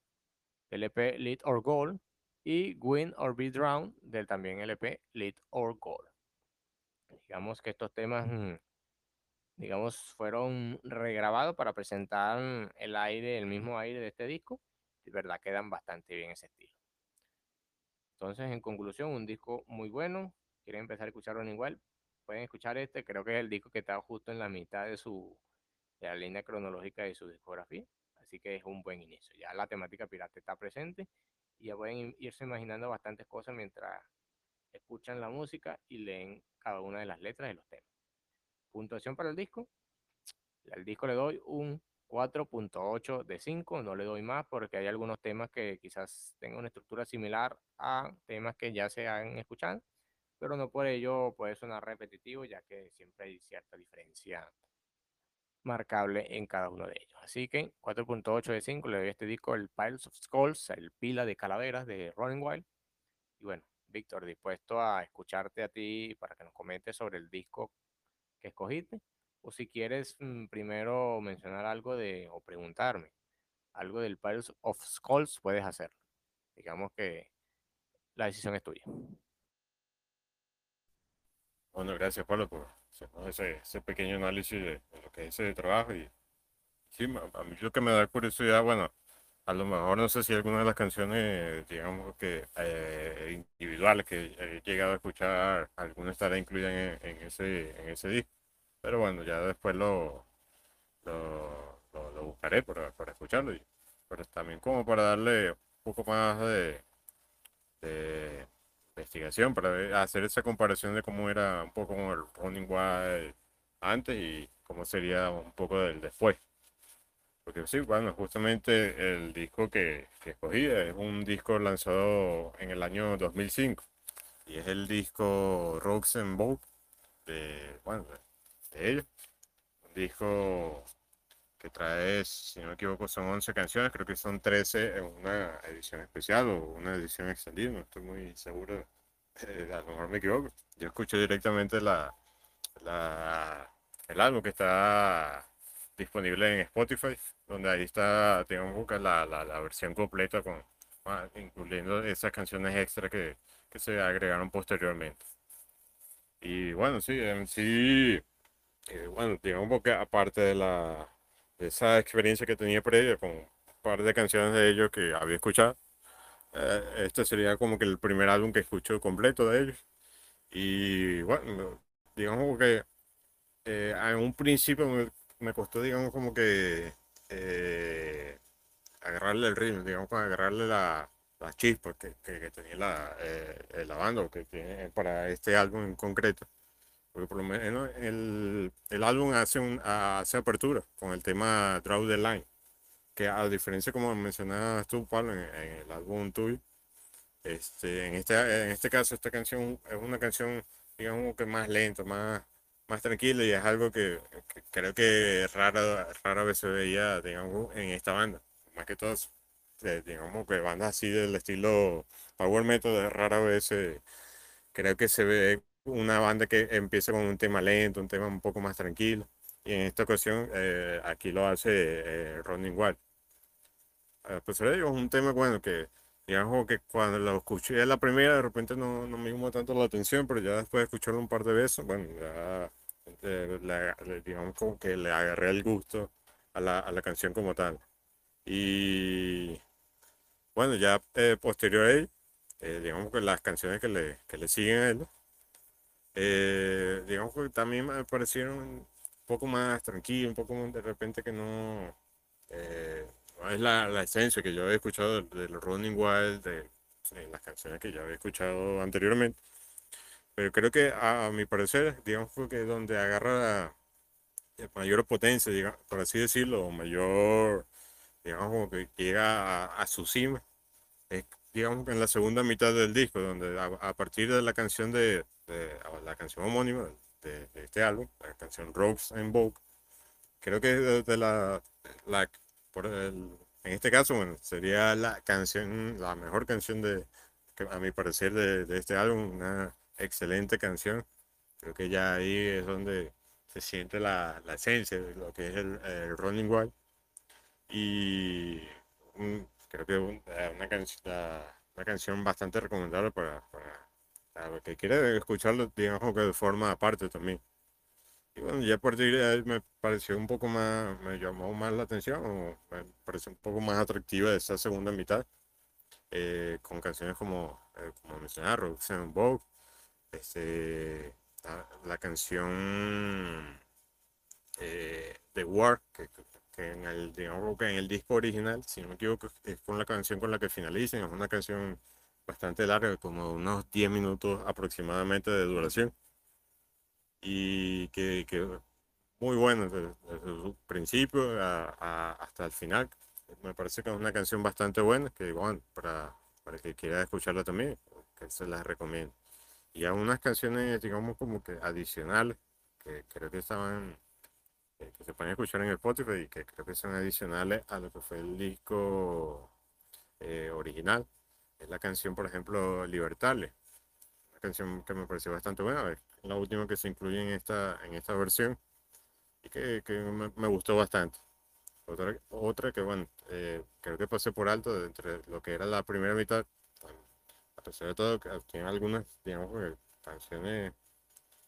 LP Lead or Gold, y Win or Be Drowned, del también LP Lead or Gold. Digamos que estos temas, digamos, fueron regrabados para presentar el mismo aire de este disco. De verdad, quedan bastante bien ese estilo. Entonces, en conclusión, un disco muy bueno. ¿Quieren empezar a escucharlo igual? Pueden escuchar este, creo que es el disco que está justo en la mitad de la línea cronológica de su discografía. Así que es un buen inicio. Ya la temática pirata está presente y ya pueden irse imaginando bastantes cosas mientras escuchan la música y leen cada una de las letras de los temas. Puntuación para el disco. Al disco le doy un 4.8 de 5. No le doy más porque hay algunos temas que quizás tengan una estructura similar a temas que ya se han escuchado, pero no por ello puede sonar repetitivo, ya que siempre hay cierta diferencia marcable en cada uno de ellos. Así que 4.8 de 5 le doy a este disco, el Piles of Skulls, el Pila de Calaveras de Running Wild. Y bueno, Víctor, dispuesto a escucharte a ti para que nos comentes sobre el disco que escogiste, o si quieres primero mencionar algo o preguntarme algo del Piles of Skulls, puedes hacerlo. Digamos que la decisión es tuya. Bueno, gracias Pablo por ese pequeño análisis de lo que hice de trabajo. Y sí, a mí lo que me da curiosidad, bueno, a lo mejor no sé si alguna de las canciones, digamos que individuales que he llegado a escuchar, alguna estará incluida en ese disco. Pero bueno, ya después lo buscaré para escucharlo. Pero también como para darle un poco más de investigación, para hacer esa comparación de cómo era un poco con el Running Wild antes y cómo sería un poco del después. Porque sí, bueno, justamente el disco que escogí es un disco lanzado en el año 2005 y es el disco Rogues En Vogue de ellos. Un disco que trae, si no me equivoco, son 11 canciones, creo que son 13 en una edición especial o una edición extendida, no estoy muy seguro, a lo mejor me equivoco. Yo escuché directamente el álbum que está disponible en Spotify, donde ahí está, digamos, la versión completa, incluyendo esas canciones extra que se agregaron posteriormente. Y bueno, digamos que aparte de esa experiencia que tenía previa con un par de canciones de ellos que había escuchado, este sería como que el primer álbum que escucho completo de ellos. Y bueno, digamos que en un principio me costó, digamos, como que agarrarle el ritmo, digamos, agarrarle la chispa que tenía la banda que tiene para este álbum en concreto. Porque por lo menos el álbum hace apertura con el tema Draw the Line, que a diferencia, como mencionabas tú, Pablo, en el álbum tuyo, en este caso esta canción es una canción, digamos, que más lenta, más tranquilo, y es algo que creo que rara vez se veía, digamos, en esta banda. Más que todo, digamos, que bandas así del estilo power metal, rara vez creo que se ve una banda que empieza con un tema lento, un tema un poco más tranquilo, y en esta ocasión aquí lo hace Running Wild. Pues es un tema, bueno, que digamos que cuando lo escuché la primera, de repente no me llamó tanto la atención, pero ya después de escucharlo un par de veces, bueno, ya digamos como que le agarré el gusto a la canción como tal. Y bueno, ya posterior a él, digamos que las canciones que le siguen a él, digamos que también me parecieron un poco más tranquilos, un poco de repente que no... es la esencia que yo había escuchado del Running Wild, de las canciones que yo había escuchado anteriormente. Pero creo que a mi parecer, digamos que donde agarra la mayor potencia, digamos, por así decirlo, o mayor, digamos, como que llega a su cima, es, digamos, que en la segunda mitad del disco, donde a partir de la canción la canción homónima de este álbum, la canción Rogues En Vogue, creo que desde la en este caso, bueno, sería la mejor canción que a mi parecer de este álbum, una excelente canción. Creo que ya ahí es donde se siente la esencia de lo que es el Running Wild. Y creo que una canción bastante recomendable para los que quieran escucharlo, digamos que de forma aparte también. Y bueno, ya a partir de ahí me pareció un poco más, me llamó más la atención, o me pareció un poco más atractiva esa segunda mitad, con canciones como mencionaba, Rogues En Vogue, la canción The War, que digamos que en el disco original, si no me equivoco, es con la canción con la que finalizan. Es una canción bastante larga, como unos 10 minutos aproximadamente de duración, y que muy bueno desde su principio hasta el final. Me parece que es una canción bastante buena, que bueno, para que quiera escucharla también, que se las recomiendo. Y hay unas canciones, digamos, como que adicionales, que creo que estaban, que se pueden escuchar en el Spotify, y que creo que son adicionales a lo que fue el disco original. Es la canción, por ejemplo, Libertales, una canción que me pareció bastante buena, a ver, la última que se incluye en esta versión, y que me gustó bastante. Otra que, bueno, creo que pasé por alto de entre lo que era la primera mitad. A pesar de todo, tiene algunas, digamos, canciones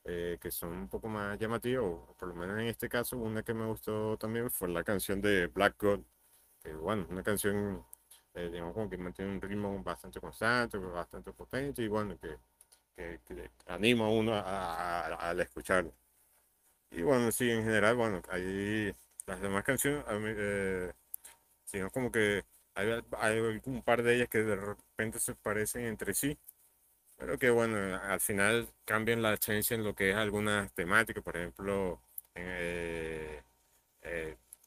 que son un poco más llamativas, o por lo menos en este caso, una que me gustó también fue la canción de Black God, Pero bueno, una canción, digamos, como que mantiene un ritmo bastante constante, bastante potente y bueno, que anima a uno al escucharlo. Y bueno, sí, en general, bueno, ahí las demás canciones, sino como que hay un par de ellas que de repente se parecen entre sí, pero que bueno, al final cambian la esencia en lo que es algunas temáticas. Por ejemplo,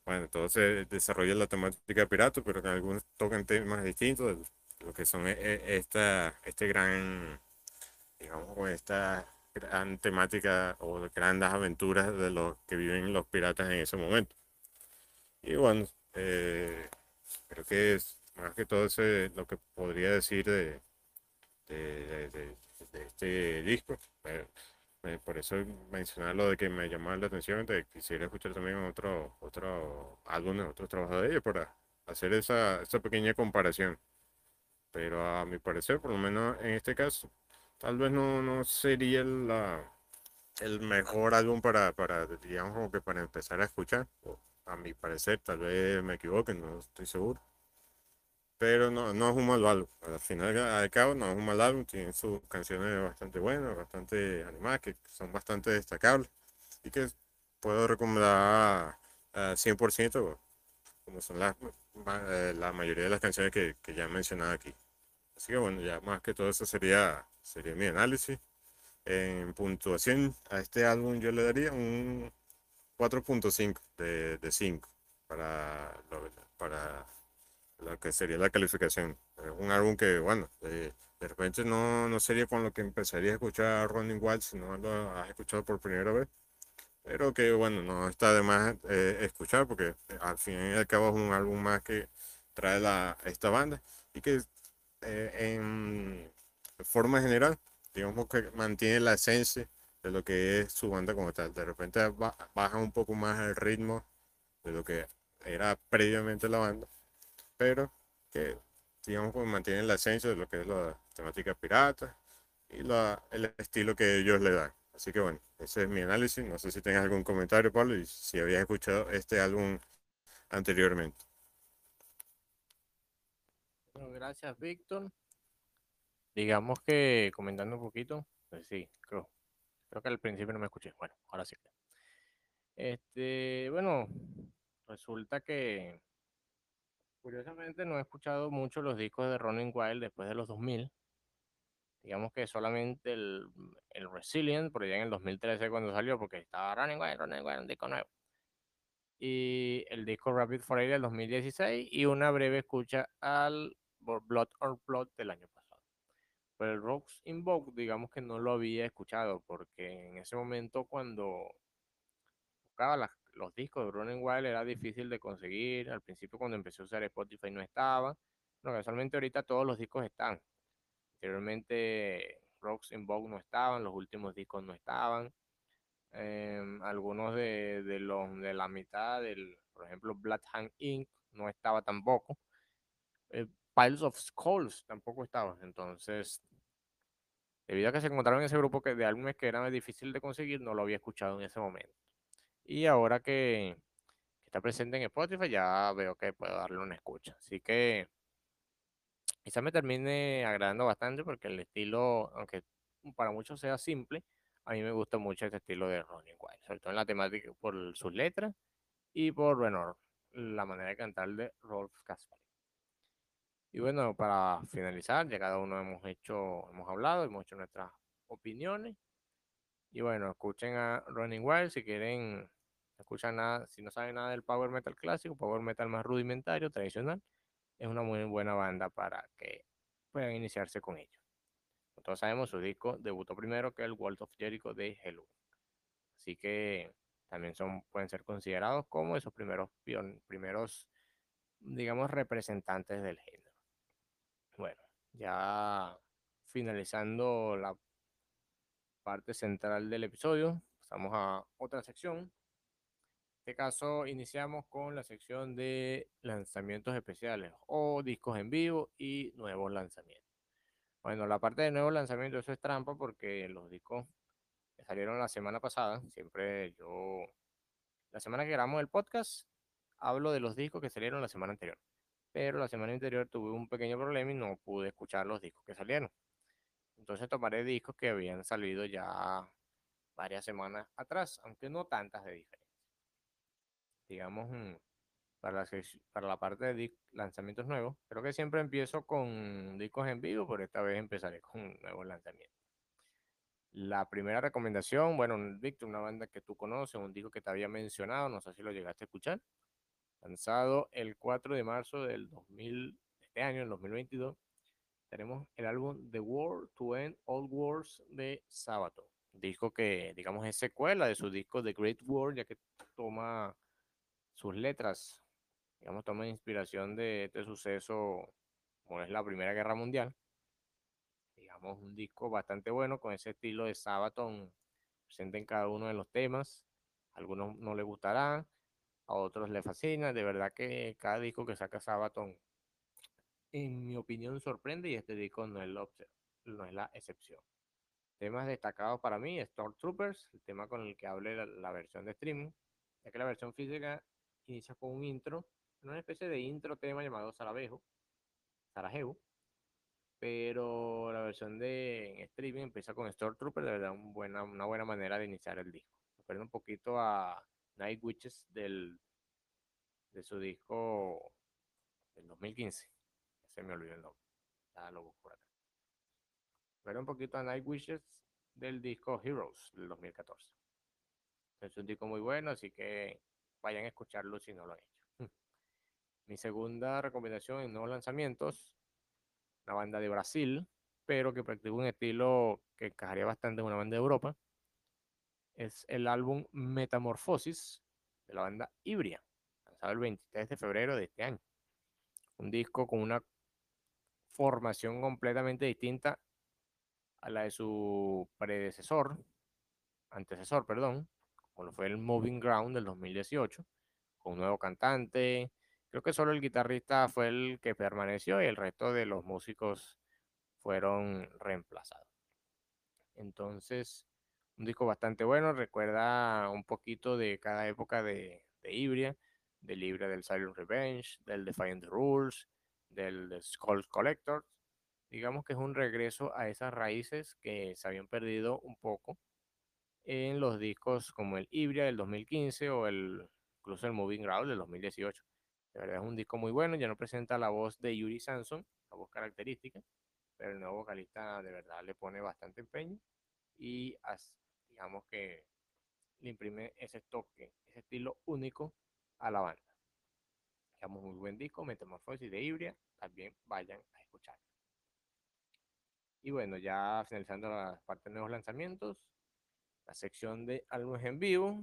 bueno, entonces desarrolla la temática de pirata, pero que algunos tocan temas distintos, lo que son esta gran temática o grandes aventuras de los que viven los piratas en ese momento. Y bueno, creo que es más que todo lo que podría decir de este disco. Por eso mencionar lo de que me llamaba la atención, de quisiera escuchar también otro álbum, otro trabajo de ellos para hacer esa pequeña comparación. Pero a mi parecer, por lo menos en este caso, tal vez no sería el mejor álbum para, digamos, como que para empezar a escuchar. A mi parecer, tal vez me equivoque, no estoy seguro. Pero no es un mal álbum. Al final, al cabo, no es un mal álbum. Tienen sus canciones bastante buenas, bastante animadas, que son bastante destacables. Y que puedo recomendar a 100%, como son la mayoría de las canciones que ya he mencionado aquí. Así que bueno, ya más que todo eso sería mi análisis. En puntuación a este álbum yo le daría un 4.5 de 5 para lo que sería la calificación. Es un álbum que, bueno, de repente no sería con lo que empezaría a escuchar Running Wild si no lo has escuchado por primera vez, pero que bueno, no está de más escuchar, porque al fin y al cabo es un álbum más que trae esta banda y que en forma general, digamos que mantiene la esencia de lo que es su banda como tal. De repente baja un poco más el ritmo de lo que era previamente la banda, pero que, digamos, pues mantiene la esencia de lo que es la temática pirata y el estilo que ellos le dan. Así que bueno, ese es mi análisis. No sé si tengas algún comentario, Pablo, y si habías escuchado este álbum anteriormente. Bueno, gracias, Víctor. Digamos que comentando un poquito, pues sí, creo que al principio no me escuché. Bueno, ahora sí. Bueno, resulta que curiosamente no he escuchado mucho los discos de Running Wild después de los 2000. Digamos que solamente el Resilient, por allá en el 2013 cuando salió, porque estaba Running Wild, un disco nuevo. Y el disco Rapid Fire del 2016 y una breve escucha al Blood on Blood del año pasado. Pero el Rogues En Vogue, digamos que no lo había escuchado, porque en ese momento cuando buscaba los discos de Running Wild era difícil de conseguir. Al principio cuando empecé a usar Spotify no estaba. No, casualmente ahorita todos los discos están. Anteriormente Rogues En Vogue no estaban, los últimos discos no estaban. Algunos de la mitad por ejemplo, Black Hand Inc. no estaba tampoco. Pile of Skulls tampoco estaba. Entonces, debido a que se encontraron en ese grupo de álbumes que era difícil de conseguir, no lo había escuchado en ese momento. Y ahora que está presente en Spotify, ya veo que puedo darle una escucha. Así que quizá me termine agradando bastante, porque el estilo, aunque para muchos sea simple, a mí me gusta mucho este estilo de Running Wild, sobre todo en la temática, por sus letras y por, bueno, la manera de cantar de Rolf Kaspari. Y bueno, para finalizar, ya cada uno hemos hablado, hemos hecho nuestras opiniones. Y bueno, escuchen a Running Wild si quieren, si no saben nada del power metal clásico, power metal más rudimentario, tradicional, es una muy buena banda para que puedan iniciarse con ellos. Todos sabemos, su disco debutó primero que el World of Jericho de Helloween. Así que también pueden ser considerados como esos primeros, digamos, representantes del género. Bueno, ya finalizando la parte central del episodio, pasamos a otra sección. En este caso iniciamos con la sección de lanzamientos especiales o discos en vivo y nuevos lanzamientos. Bueno, la parte de nuevo lanzamiento, eso es trampa, porque los discos que salieron la semana pasada, la semana que grabamos el podcast, Hablo de los discos que salieron la semana anterior, pero la semana anterior tuve un pequeño problema y no pude escuchar los discos que salieron. Entonces tomaré discos que habían salido ya varias semanas atrás, aunque no tantas de diferencia. Digamos, para la parte de lanzamientos nuevos, creo que siempre empiezo con discos en vivo, pero esta vez empezaré con nuevos lanzamientos. La primera recomendación, bueno, Víctor, una banda que tú conoces, un disco que te había mencionado, no sé si lo llegaste a escuchar, lanzado el 4 de marzo del 2000, este año, el 2022, tenemos el álbum The War to End All Wars de Sabaton, disco que, digamos, es secuela de su disco The Great War, ya que toma sus letras, digamos, toma inspiración de este suceso, como es la Primera Guerra Mundial. Digamos, un disco bastante bueno, con ese estilo de Sabaton presente en cada uno de los temas. A algunos no les gustará, a otros les fascina. De verdad que cada disco que saca Sabaton, en mi opinión, sorprende, y este disco no es la excepción. Temas destacados para mí, Stormtroopers, el tema con el que hablé la versión de streaming, ya que la versión física inicia con un intro, una especie de intro tema llamado Sarajevo, pero la versión de streaming empieza con Stormtrooper. De verdad, una buena manera de iniciar el disco. Recuerda un poquito a Night Witches de su disco del 2015. Se me olvidó el nombre. Ya lo busco por acá. Recuerda un poquito a Night Witches del disco Heroes del 2014. Es un disco muy bueno, así que vayan a escucharlo si no lo han hecho. Mi segunda recomendación en nuevos lanzamientos, una banda de Brasil, pero que practica un estilo que encajaría bastante en una banda de Europa, es el álbum Metamorfosis de la banda Hibria, lanzado el 23 de febrero de este año. Un disco con una formación completamente distinta a la de su antecesor, como fue el Moving Ground del 2018, con un nuevo cantante. Creo que solo el guitarrista fue el que permaneció y el resto de los músicos fueron reemplazados. Entonces, un disco bastante bueno. Recuerda un poquito de cada época de Hibria, del Hibria del Silent Revenge, del Defiant the Rules, del The Skulls Collector. Digamos que es un regreso a esas raíces que se habían perdido un poco en los discos como el Hibria del 2015 o incluso el Moving Ground del 2018. De verdad es un disco muy bueno, ya no presenta la voz de Yuri Samson, la voz característica, pero el nuevo vocalista de verdad le pone bastante empeño y digamos que le imprime ese toque, ese estilo único a la banda. Digamos, muy buen disco, Metamorfosis de Hibria, también vayan a escuchar. Y bueno, ya finalizando la parte de nuevos lanzamientos, la sección de álbumes en vivo.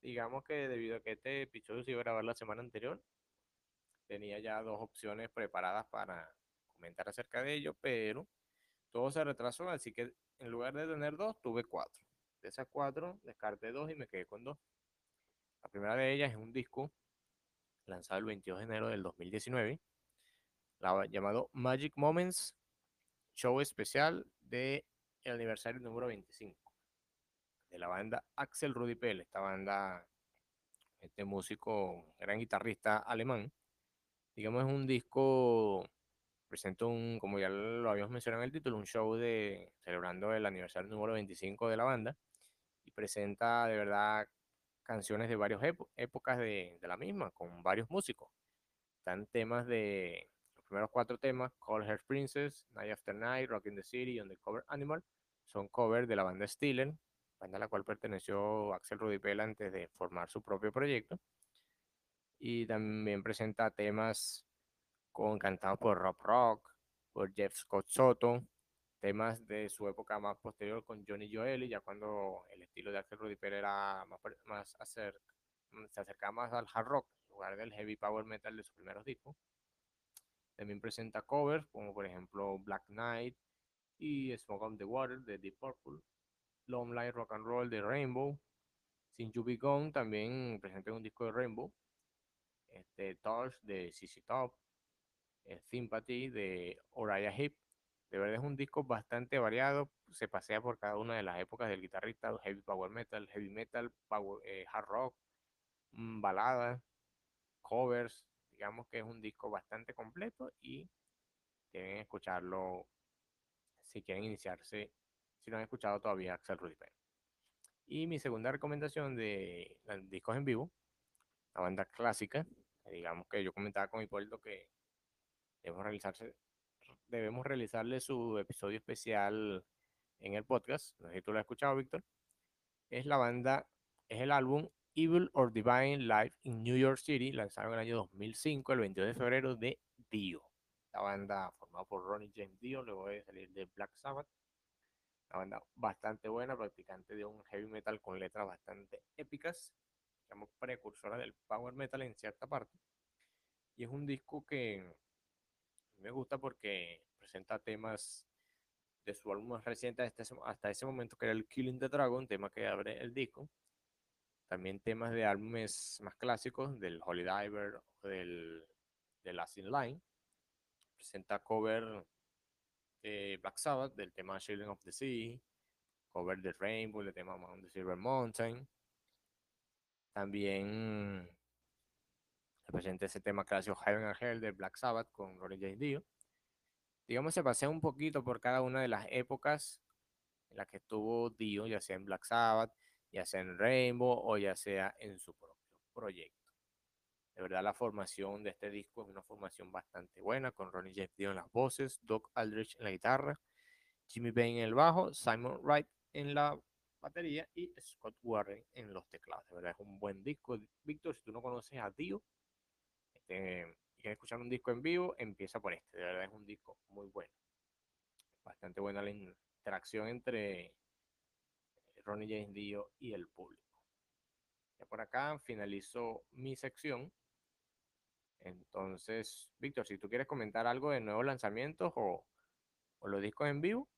Digamos que debido a que este episodio se iba a grabar la semana anterior, tenía ya dos opciones preparadas para comentar acerca de ello, pero todo se retrasó, así que en lugar de tener dos, tuve cuatro. De esas cuatro, descarté dos y me quedé con dos. La primera de ellas es un disco lanzado el 22 de enero del 2019, llamado Magic Moments, show especial del aniversario número 25. De la banda Axel Rudi Pell, esta banda, este músico, gran guitarrista alemán. Digamos, es un disco, presenta como ya lo habíamos mencionado en el título, un show celebrando el aniversario número 25 de la banda, y presenta de verdad canciones de varias épocas de la misma, con varios músicos. Están temas de los primeros cuatro temas, Call Her Princess, Night After Night, Rockin' the City y Undercover Animal, son covers de la banda Stealer, banda a la cual perteneció Axel Rudi Pell antes de formar su propio proyecto, y también presenta temas cantados por Rob Rock, por Jeff Scott Soto, temas de su época más posterior con Johnny Joel, ya cuando el estilo de Axel Rudi Pell era se acercaba más al hard rock en lugar del heavy power metal de sus primeros discos. También presenta covers como por ejemplo Black Knight y Smoke on the Water de Deep Purple, Long Live Rock and Roll de Rainbow, Since You Be Gone, también presenta un disco de Rainbow, Touch de ZZ Top, Sympathy de Uriah Heep. De verdad es un disco bastante variado, se pasea por cada una de las épocas del guitarrista, heavy power metal, hard rock, balada, covers. Digamos que es un disco bastante completo y deben escucharlo si quieren iniciarse, si no han escuchado todavía Axel Rudy Payne. Y mi segunda recomendación de discos en vivo, la banda clásica, digamos que yo comentaba con Hipólito que debemos realizarle su episodio especial en el podcast, no sé si tú lo has escuchado, Víctor, es la banda, es el álbum Evil or Divine Live in New York City, lanzado en el año 2005, el 22 de febrero, de Dio. La banda formada por Ronnie James Dio, luego de salir de Black Sabbath. Una banda bastante buena, practicante de un heavy metal con letras bastante épicas, digamos precursora del power metal en cierta parte. Y es un disco que me gusta porque presenta temas de su álbum más reciente hasta ese momento, que era el Killing the Dragon, tema que abre el disco. También temas de álbumes más clásicos, del Holy Diver o del Last in Line. Presenta cover de Black Sabbath, del tema Children of the Sea, cover de Rainbow, del tema Mount the Silver Mountain. También presenta ese tema clásico Heaven and Hell de Black Sabbath con Ronnie James Dio. Digamos, se pasea un poquito por cada una de las épocas en las que estuvo Dio, ya sea en Black Sabbath, ya sea en Rainbow o ya sea en su propio proyecto. De verdad, la formación de este disco es una formación bastante buena, con Ronnie James Dio en las voces, Doc Aldrich en la guitarra, Jimmy Bain en el bajo, Simon Wright en la batería y Scott Warren en los teclados. De verdad, es un buen disco. Víctor, si tú no conoces a Dio y quieres escuchar un disco en vivo, empieza por este. De verdad, es un disco muy bueno. Bastante buena la interacción entre Ronnie James Dio y el público. Ya por acá finalizo mi sección. Entonces, Víctor, si tú quieres comentar algo de nuevos lanzamientos o los discos en vivo,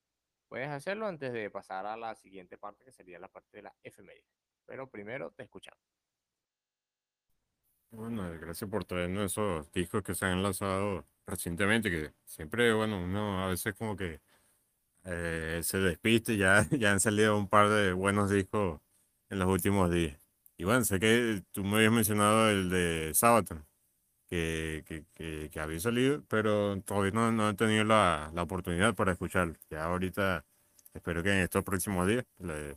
puedes hacerlo antes de pasar a la siguiente parte, que sería la parte de la efeméride. Pero primero te escuchamos. Bueno, gracias por traernos esos discos que se han lanzado recientemente, que siempre, bueno, uno a veces como que se despiste, ya han salido un par de buenos discos en los últimos días. Y bueno, sé que tú me habías mencionado el de Sabaton, que había salido, pero todavía no he tenido la oportunidad para escucharlo. Ya ahorita espero que en estos próximos días le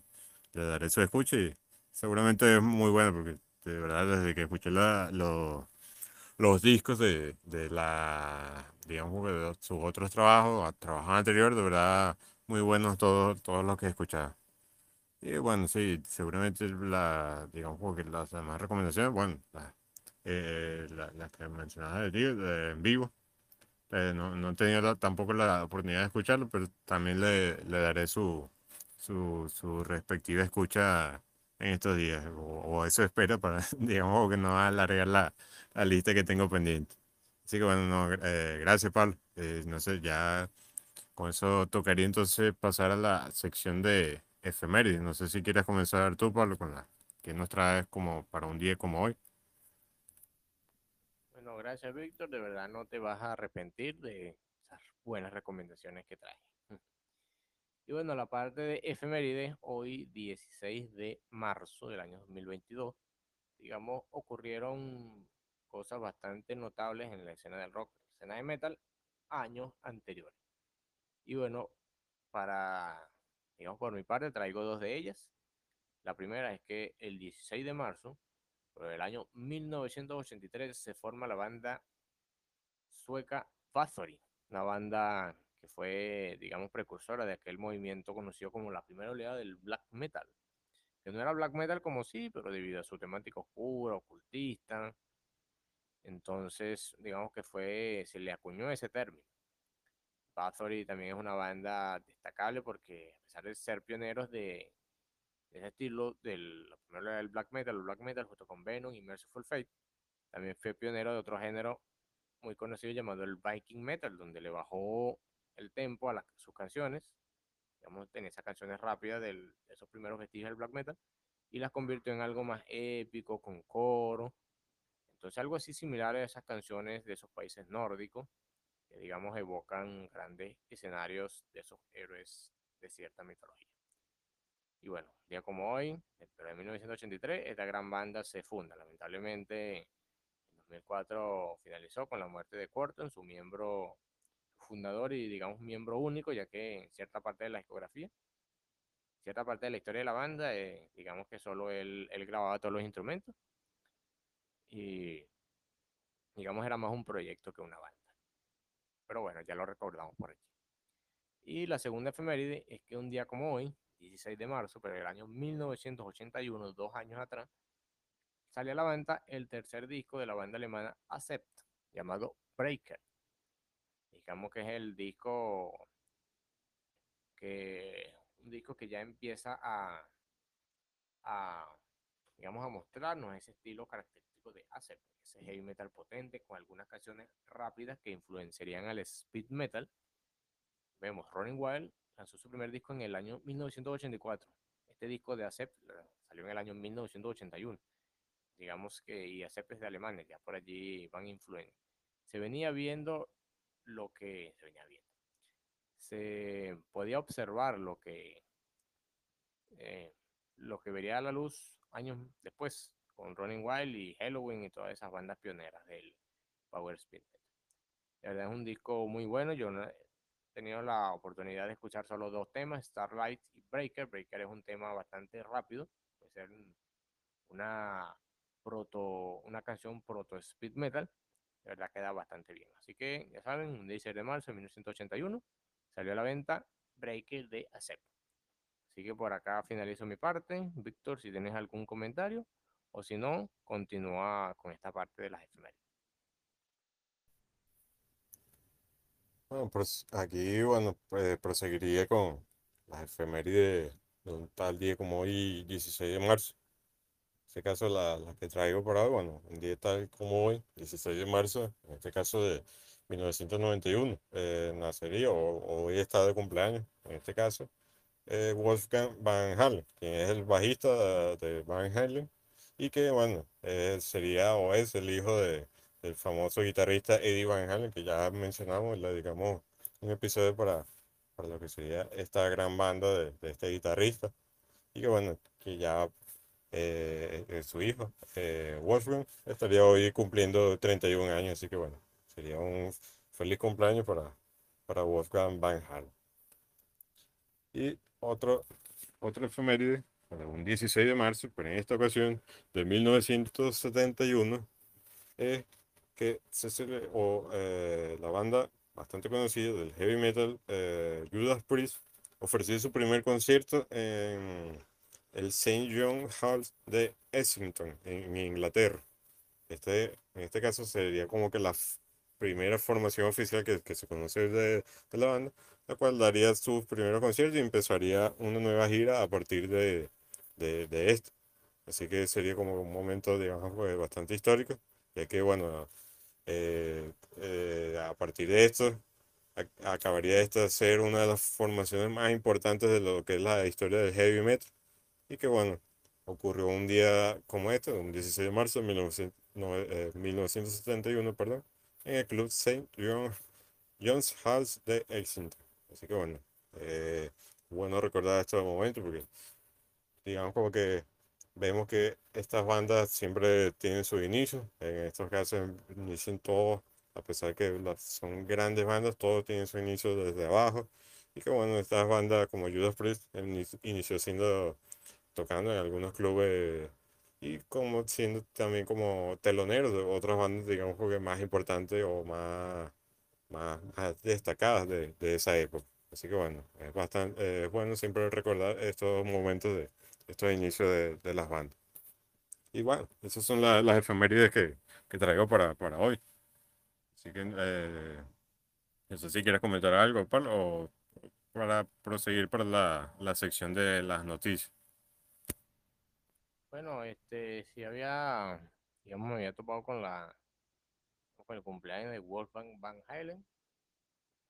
daré su escucha y seguramente es muy bueno, porque de verdad desde que escuché los discos de la, digamos, de sus otros trabajos anteriores, de verdad, muy buenos todos los que he escuchado. Y bueno, sí, seguramente digamos que las demás recomendaciones, bueno, las que mencionabas en vivo, no he tenido tampoco la oportunidad de escucharlo, pero también le daré su respectiva escucha en estos días, o eso espero, para, digamos, que no va a alargar la lista que tengo pendiente. Así que bueno, no, gracias, Pablo. No sé, ya con eso tocaría entonces pasar a la sección de efemérides. No sé si quieres comenzar tú, Pablo, con la que nos traes como para un día como hoy. Bueno, gracias, Víctor. De verdad no te vas a arrepentir de esas buenas recomendaciones que traes. Y bueno, la parte de efemérides, hoy 16 de marzo del año 2022, digamos, ocurrieron cosas bastante notables en la escena del rock, la escena de metal, años anteriores. Y bueno, digamos, por mi parte traigo dos de ellas. La primera es que el 16 de marzo del año 1983 se forma la banda sueca Bathory, una banda que fue, digamos, precursora de aquel movimiento conocido como la primera oleada del black metal, que no era black metal como sí, pero debido a su temática oscura, ocultista, entonces digamos que se le acuñó ese término. Bathory también es una banda destacable porque, a pesar de ser pioneros de ese estilo, la primera oleada del black metal, el black metal junto con Venom y Merciful Fate, también fue pionero de otro género muy conocido llamado el Viking Metal, donde le bajó el tempo a sus canciones, digamos, en esas canciones rápidas de esos primeros vestigios del black metal, y las convirtió en algo más épico, con coro. Entonces, algo así similar a esas canciones de esos países nórdicos, que, digamos, evocan grandes escenarios de esos héroes de cierta mitología. Y bueno, un día como hoy, pero en 1983, esta gran banda se funda. Lamentablemente, en 2004 finalizó con la muerte de Quorthon, su miembro fundador y, digamos, miembro único, ya que en cierta parte de la discografía, cierta parte de la historia de la banda, digamos que solo él grababa todos los instrumentos y, digamos, era más un proyecto que una banda. Pero bueno, ya lo recordamos por aquí. Y la segunda efeméride es que un día como hoy, 16 de marzo, pero el año 1981, 2 años atrás, salió a la venta el tercer disco de la banda alemana Accept, llamado Breaker. Digamos que es el disco que, un disco que ya empieza a mostrarnos ese estilo característico de Accept, ese heavy metal potente con algunas canciones rápidas que influenciarían al speed metal. Vemos, Running Wild lanzó su primer disco en el año 1984. Este disco de Accept salió en el año 1981. Digamos que y Accept es de Alemania, ya por allí van influyendo. Se podía observar lo que vería a la luz años después con Running Wild y Helloween y todas esas bandas pioneras del power speed metal. La verdad es un disco muy bueno. Yo no he tenido la oportunidad de escuchar solo 2 temas, Starlight y Breaker. Breaker es un tema bastante rápido, puede ser una canción proto speed metal. La verdad queda bastante bien. Así que, ya saben, un 16 de marzo de 1981 salió a la venta Breaker de Accept. Así que por acá finalizo mi parte. Víctor, si tienes algún comentario, o si no, continúa con esta parte de las efemérides. Bueno, pues aquí, proseguiría con las efemérides de un tal día como hoy, 16 de marzo. En este caso, la que traigo por ahora, un día tal como hoy, 16 de marzo, en este caso de 1991, nacería o hoy está de cumpleaños, en este caso, Wolfgang Van Halen, quien es el bajista de Van Halen, y que, es el hijo del famoso guitarrista Eddie Van Halen, que ya mencionamos, le dedicamos un episodio para lo que sería esta gran banda de este guitarrista, y que, su hijo Wolfgang estaría hoy cumpliendo 31 años, así que sería un feliz cumpleaños para Wolfgang Van Halen. Y otro efeméride, un 16 de marzo, pero en esta ocasión de 1971, es que la banda bastante conocida del heavy metal Judas Priest ofreció su primer concierto en el St. John Hall de Essington, en Inglaterra. En este caso sería como que la primera formación oficial que se conoce de la banda, la cual daría sus primeros conciertos y empezaría una nueva gira a partir de esto. Así que sería como un momento, bastante histórico, ya que, a partir de esto, acabaría esta ser una de las formaciones más importantes de lo que es la historia del heavy metal. Y que ocurrió un día como este, un 16 de marzo de 1971, en el club St. John's Hall de Exeter. Así que recordar estos momentos, porque digamos como que vemos que estas bandas siempre tienen su inicio. En estos casos inician todos, a pesar que son grandes bandas, todos tienen su inicio desde abajo. Y que estas bandas como Judas Priest inició siendo tocando en algunos clubes y como siendo también como teloneros de otras bandas, digamos, porque más importantes o más destacadas de esa época. Así que es bastante siempre recordar estos momentos de estos inicios de las bandas. Y esas son las efemérides que traigo para hoy. Así que no sé si quieres comentar algo, Pablo, o para proseguir para la sección de las noticias. Bueno, me había topado con el cumpleaños de Wolfgang Van Halen,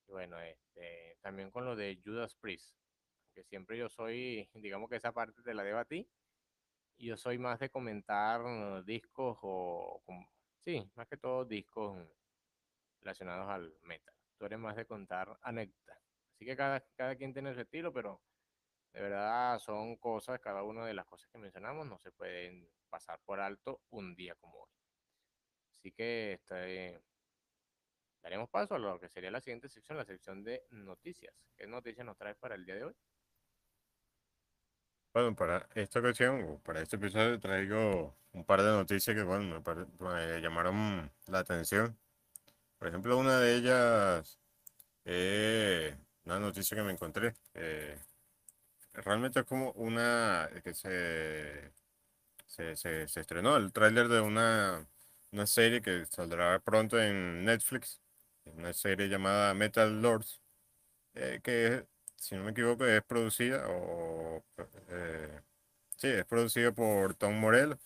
y también con lo de Judas Priest, que siempre yo soy, digamos que esa parte te la debo a ti, y yo soy más de comentar discos más que todo discos relacionados al metal. Tú eres más de contar anécdotas, así que cada quien tiene su estilo, pero de verdad son cosas, cada una de las cosas que mencionamos no se pueden pasar por alto un día como hoy. Así que daremos paso a lo que sería la siguiente sección, la sección de noticias. ¿Qué noticias nos traes para el día de hoy? Bueno, para esta ocasión, para este episodio, traigo un par de noticias que bueno, me llamaron la atención. Por ejemplo, una de ellas, una noticia que me encontré, realmente es como una que se estrenó el tráiler de una serie que saldrá pronto en Netflix, una serie llamada Metal Lords, que si no me equivoco es producida es producida por Tom Morello,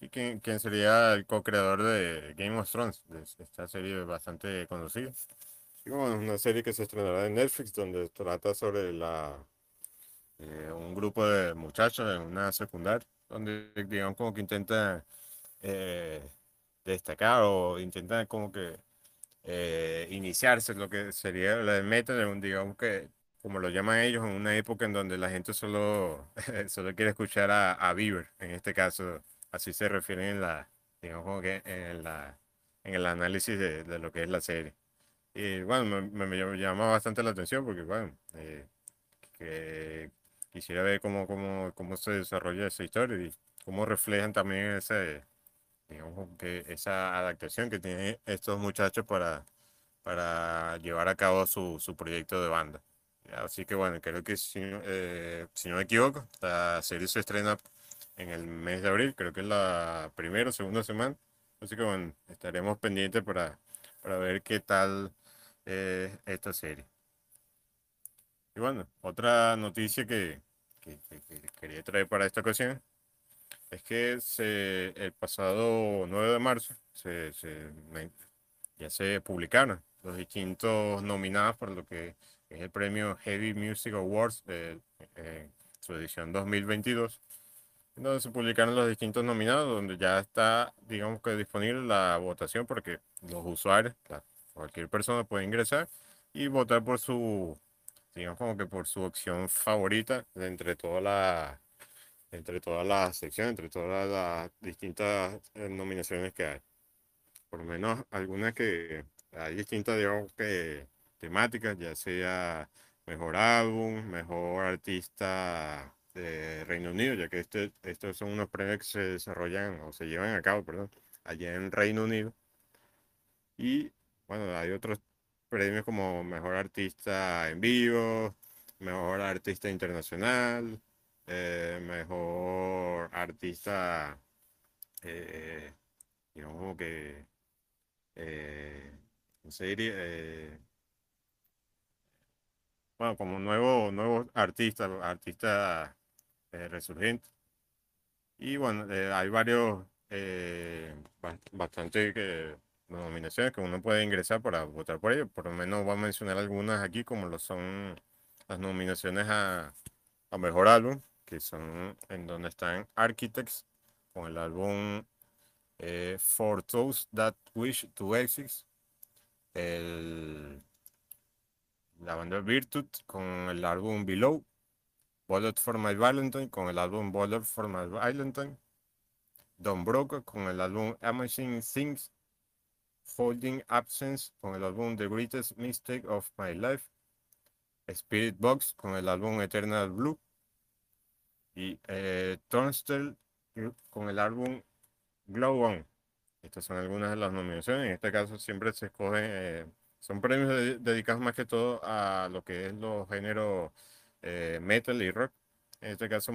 y quien sería el co-creador de Game of Thrones, de esta serie bastante conocida. Y bueno, es una serie que se estrenará en Netflix, donde trata sobre un grupo de muchachos en una secundaria, donde digamos como que intentan destacar o intentan como que iniciarse lo que sería la meta, digamos que como lo llaman ellos, en una época en donde la gente solo quiere escuchar a Bieber, en este caso, así se refieren digamos como que en el análisis de lo que es la serie. Y bueno, me llama bastante la atención porque bueno, que quisiera ver cómo se desarrolla esa historia y cómo reflejan también esa adaptación que tienen estos muchachos para llevar a cabo su proyecto de banda. Así que bueno, creo que si no me equivoco, la serie se estrena en el mes de abril, creo que es la primera o segunda semana. Así que bueno, estaremos pendientes para ver qué tal esta serie. Y bueno, otra noticia que quería traer para esta ocasión es que el pasado 9 de marzo ya se publicaron los distintos nominados por lo que es el premio Heavy Music Awards de su edición 2022, donde se publicaron los distintos nominados, donde ya está, digamos que disponible la votación, porque los usuarios, cualquier persona puede ingresar y votar por digamos como que por su opción favorita entre todas las secciones, entre todas las distintas nominaciones que hay. Por lo menos algunas que hay distintas, digamos que temáticas, ya sea mejor álbum, mejor artista de Reino Unido, ya que estos son unos premios que se desarrollan o se llevan a cabo, perdón, allá en Reino Unido. Y bueno, hay otros premios como mejor artista en vivo, mejor artista internacional, mejor artista, digamos como que, ¿cómo se diría? Bueno, como nuevo artista resurgente. Y bueno, hay varios, bastante nominaciones que uno puede ingresar para votar por ellos. Por lo menos voy a mencionar algunas aquí, como lo son las nominaciones a mejor álbum, que son en donde están Architects con el álbum For Those That Wish to Exist, la banda Virtud con el álbum Below, Bullet for My Valentine con el álbum Bullet for My Valentine, Don Broca con el álbum Amazing Things, Folding Absence con el álbum The Greatest Mistake of My Life, Spirit Box con el álbum Eternal Blue y Turnstile con el álbum Glow On. Estas son algunas de las nominaciones. En este caso siempre se escogen, son premios dedicados más que todo a lo que es los géneros metal y rock. En este caso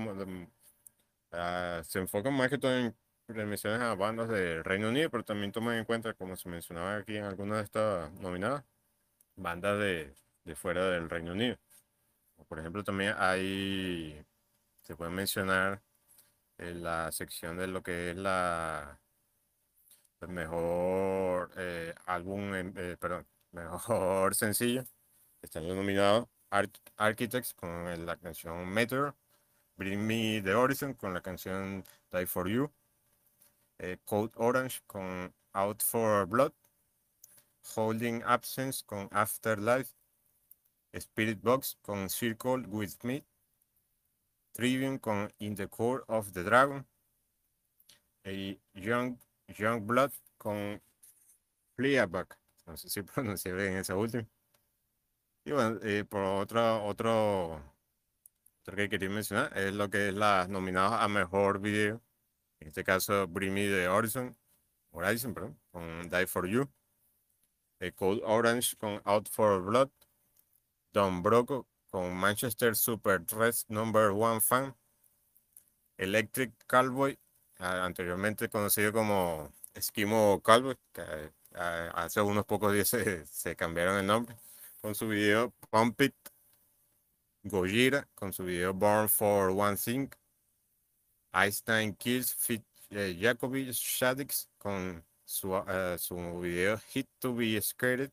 se enfocan más que todo en premiaciones a bandas del Reino Unido, pero también toman en cuenta, como se mencionaba aquí en algunas de estas nominadas, bandas de fuera del Reino Unido. Por ejemplo, también se puede mencionar en la sección de lo que es el mejor álbum, perdón, mejor sencillo. Están los nominados Architects con la canción Meteor, Bring Me the Horizon con la canción Die for You, Code Orange con Out for Blood, Holding Absence con Afterlife, Spirit Box con Circle with Me, Tribune con In the Core of the Dragon, Young Blood con Fleabag, no sé si pronuncié bien esa última. Y bueno, por otro que quería mencionar es lo que es las nominadas a mejor video. En este caso, Bring Me the Horizon, perdón, con Die for You, Code Orange con Out for Blood, Don Broco con Manchester Super Threats No. 1 Fan, Electric Cowboy, anteriormente conocido como Eskimo Cowboy, que hace unos pocos días se cambiaron el nombre, con su video Pump It, Gojira con su video Born for One Thing, Einstein Kills Fit Jacobi Shadix con su video Hit to be Scared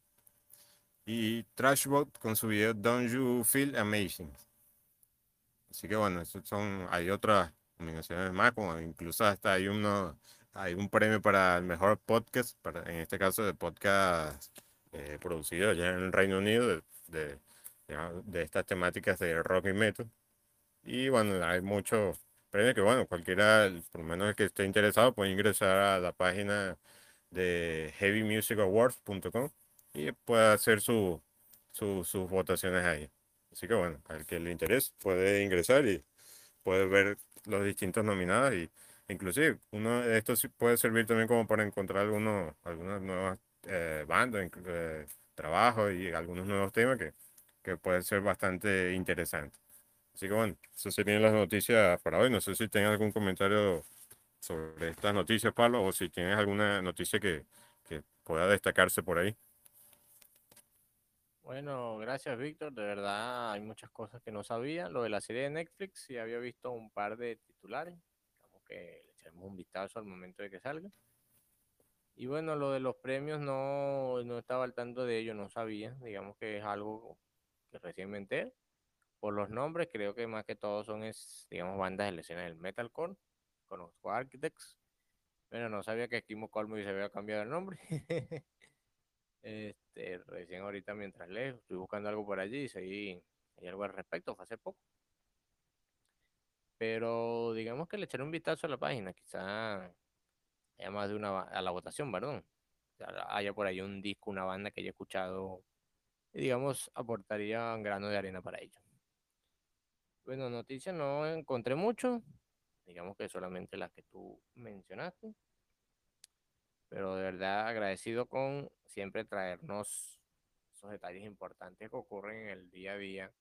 y Trashbot con su video Don't You Feel Amazing. Así que bueno, hay otras nominaciones más, como incluso hasta hay un premio para el mejor podcast, en este caso de podcast producido allá en el Reino Unido de estas temáticas de rock y metal. Y bueno, hay muchos premios que, bueno, cualquiera, por lo menos el que esté interesado, puede ingresar a la página de heavymusicawards.com y puede hacer sus votaciones ahí. Así que bueno, al que le interese puede ingresar y puede ver los distintos nominados, y inclusive uno de estos puede servir también como para encontrar algunas nuevas bandas, trabajos y algunos nuevos temas que pueden ser bastante interesantes. Así que bueno, eso serían las noticias para hoy. No sé si tienen algún comentario sobre estas noticias, Pablo, o si tienes alguna noticia que pueda destacarse por ahí. Bueno, gracias, Víctor. De verdad, hay muchas cosas que no sabía. Lo de la serie de Netflix, sí había visto un par de titulares. Digamos que le echaremos un vistazo al momento de que salga. Y bueno, lo de los premios no estaba al tanto de ello, no sabía. Digamos que es algo que recién me enteré. Por los nombres, creo que más que todo son bandas de la escena del metalcore. Conozco a Architects, pero no sabía que Eskimo Cowboy se había cambiado el nombre. Recién ahorita mientras leo, estoy buscando algo por allí y seguí, hay algo al respecto, fue hace poco. Pero digamos que le echaré un vistazo a la página, quizá haya más de una, a la votación, perdón. Haya por ahí un disco, una banda que haya escuchado y digamos aportaría un grano de arena para ello. Bueno, noticias no encontré mucho, digamos que solamente las que tú mencionaste. Pero de verdad agradecido con siempre traernos esos detalles importantes que ocurren en el día a día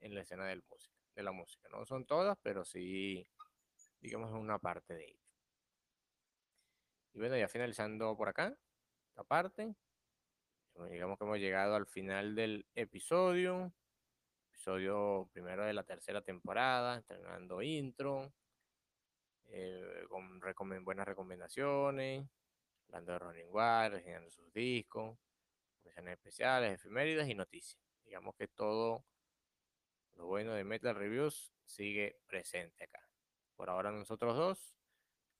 en la escena de la música. No son todas, pero sí, digamos, una parte de ello. Y bueno, ya finalizando por acá, esta parte, digamos que hemos llegado al final del episodio primero de la tercera temporada, estrenando intro, con buenas recomendaciones, hablando de Running Wild, reseñando sus discos, menciones especiales, efemérides y noticias. Digamos que todo lo bueno de Metal Reviews sigue presente acá. Por ahora nosotros dos,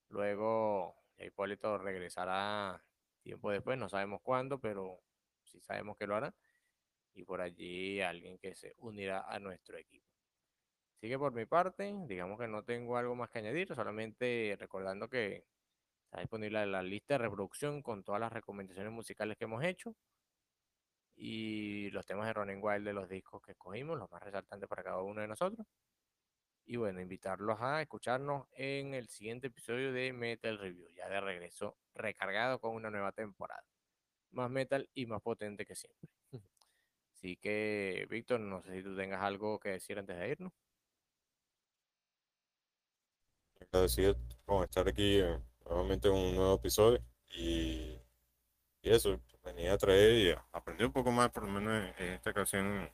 luego Hipólito regresará tiempo después, no sabemos cuándo, pero sí sabemos que lo hará. Y por allí alguien que se unirá a nuestro equipo. Así que por mi parte, digamos que no tengo algo más que añadir, solamente recordando que está disponible la lista de reproducción con todas las recomendaciones musicales que hemos hecho y los temas de Running Wild de los discos que escogimos, los más resaltantes para cada uno de nosotros. Y bueno, invitarlos a escucharnos en el siguiente episodio de Metal Review, ya de regreso recargado con una nueva temporada. Más metal y más potente que siempre. Así que, Víctor, no sé si tú tengas algo que decir antes de irnos. Agradecido por estar aquí nuevamente un nuevo episodio y eso, venía a traer y aprendí un poco más, por lo menos en esta ocasión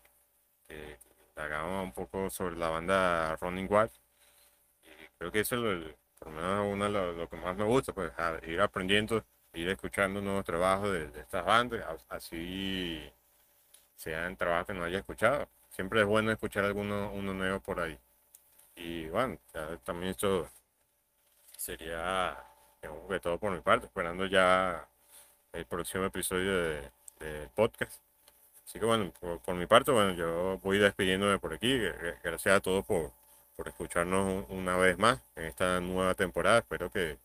que hablamos un poco sobre la banda Running Wild, y creo que eso es por lo menos uno de lo que más me gusta, pues ir aprendiendo, ir escuchando nuevos trabajos de estas bandas, así sean trabajos que no haya escuchado, siempre es bueno escuchar uno nuevo por ahí. Y bueno, también esto sería de todo por mi parte, esperando ya el próximo episodio del podcast. Así que bueno, por mi parte, bueno, yo voy despidiéndome por aquí. Gracias a todos por escucharnos una vez más en esta nueva temporada. Espero que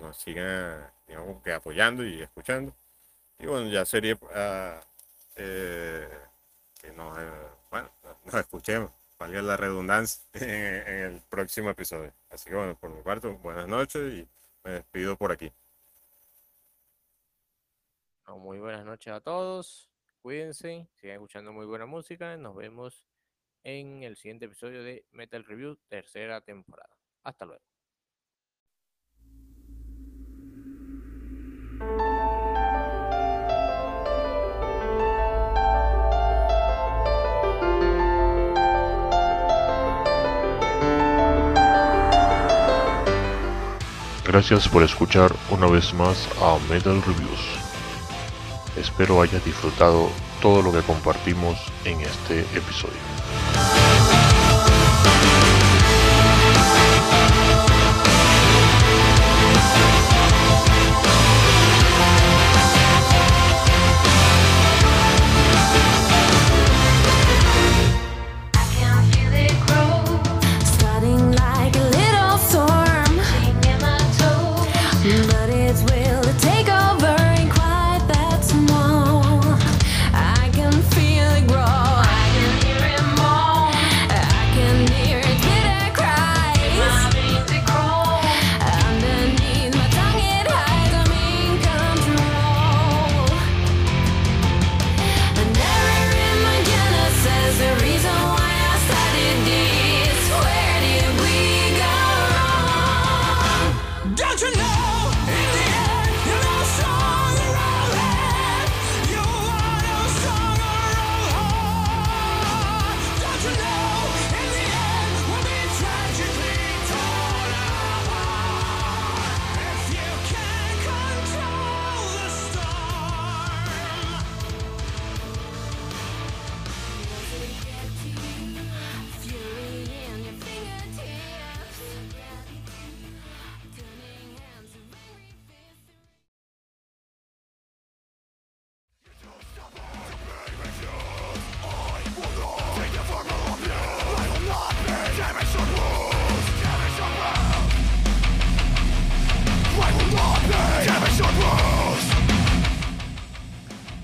nos sigan, digamos, que apoyando y escuchando. Y bueno, ya sería que nos, bueno, nos escuchemos, valga la redundancia, en el próximo episodio. Así que bueno, por mi parte, buenas noches y me despido por aquí. Muy buenas noches a todos, cuídense, sigan escuchando muy buena música, nos vemos en el siguiente episodio de Metal Review, tercera temporada. Hasta luego. Gracias por escuchar una vez más a Metal Reviews. Espero hayas disfrutado todo lo que compartimos en este episodio.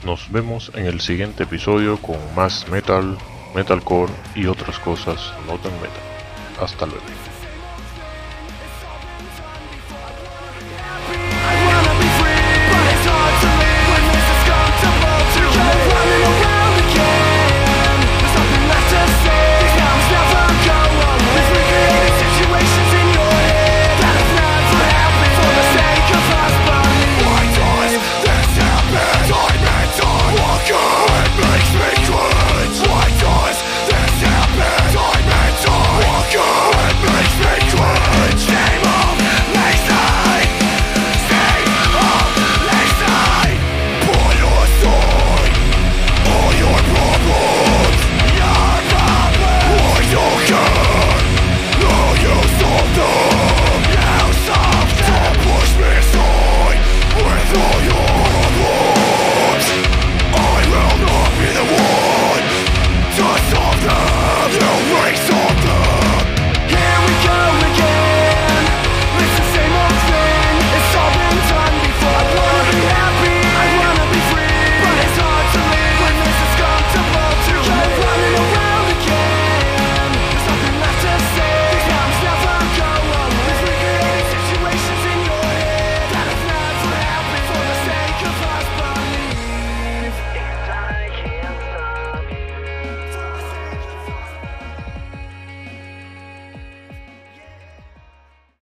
Nos vemos en el siguiente episodio con más metal, metalcore y otras cosas no tan metal. Hasta luego.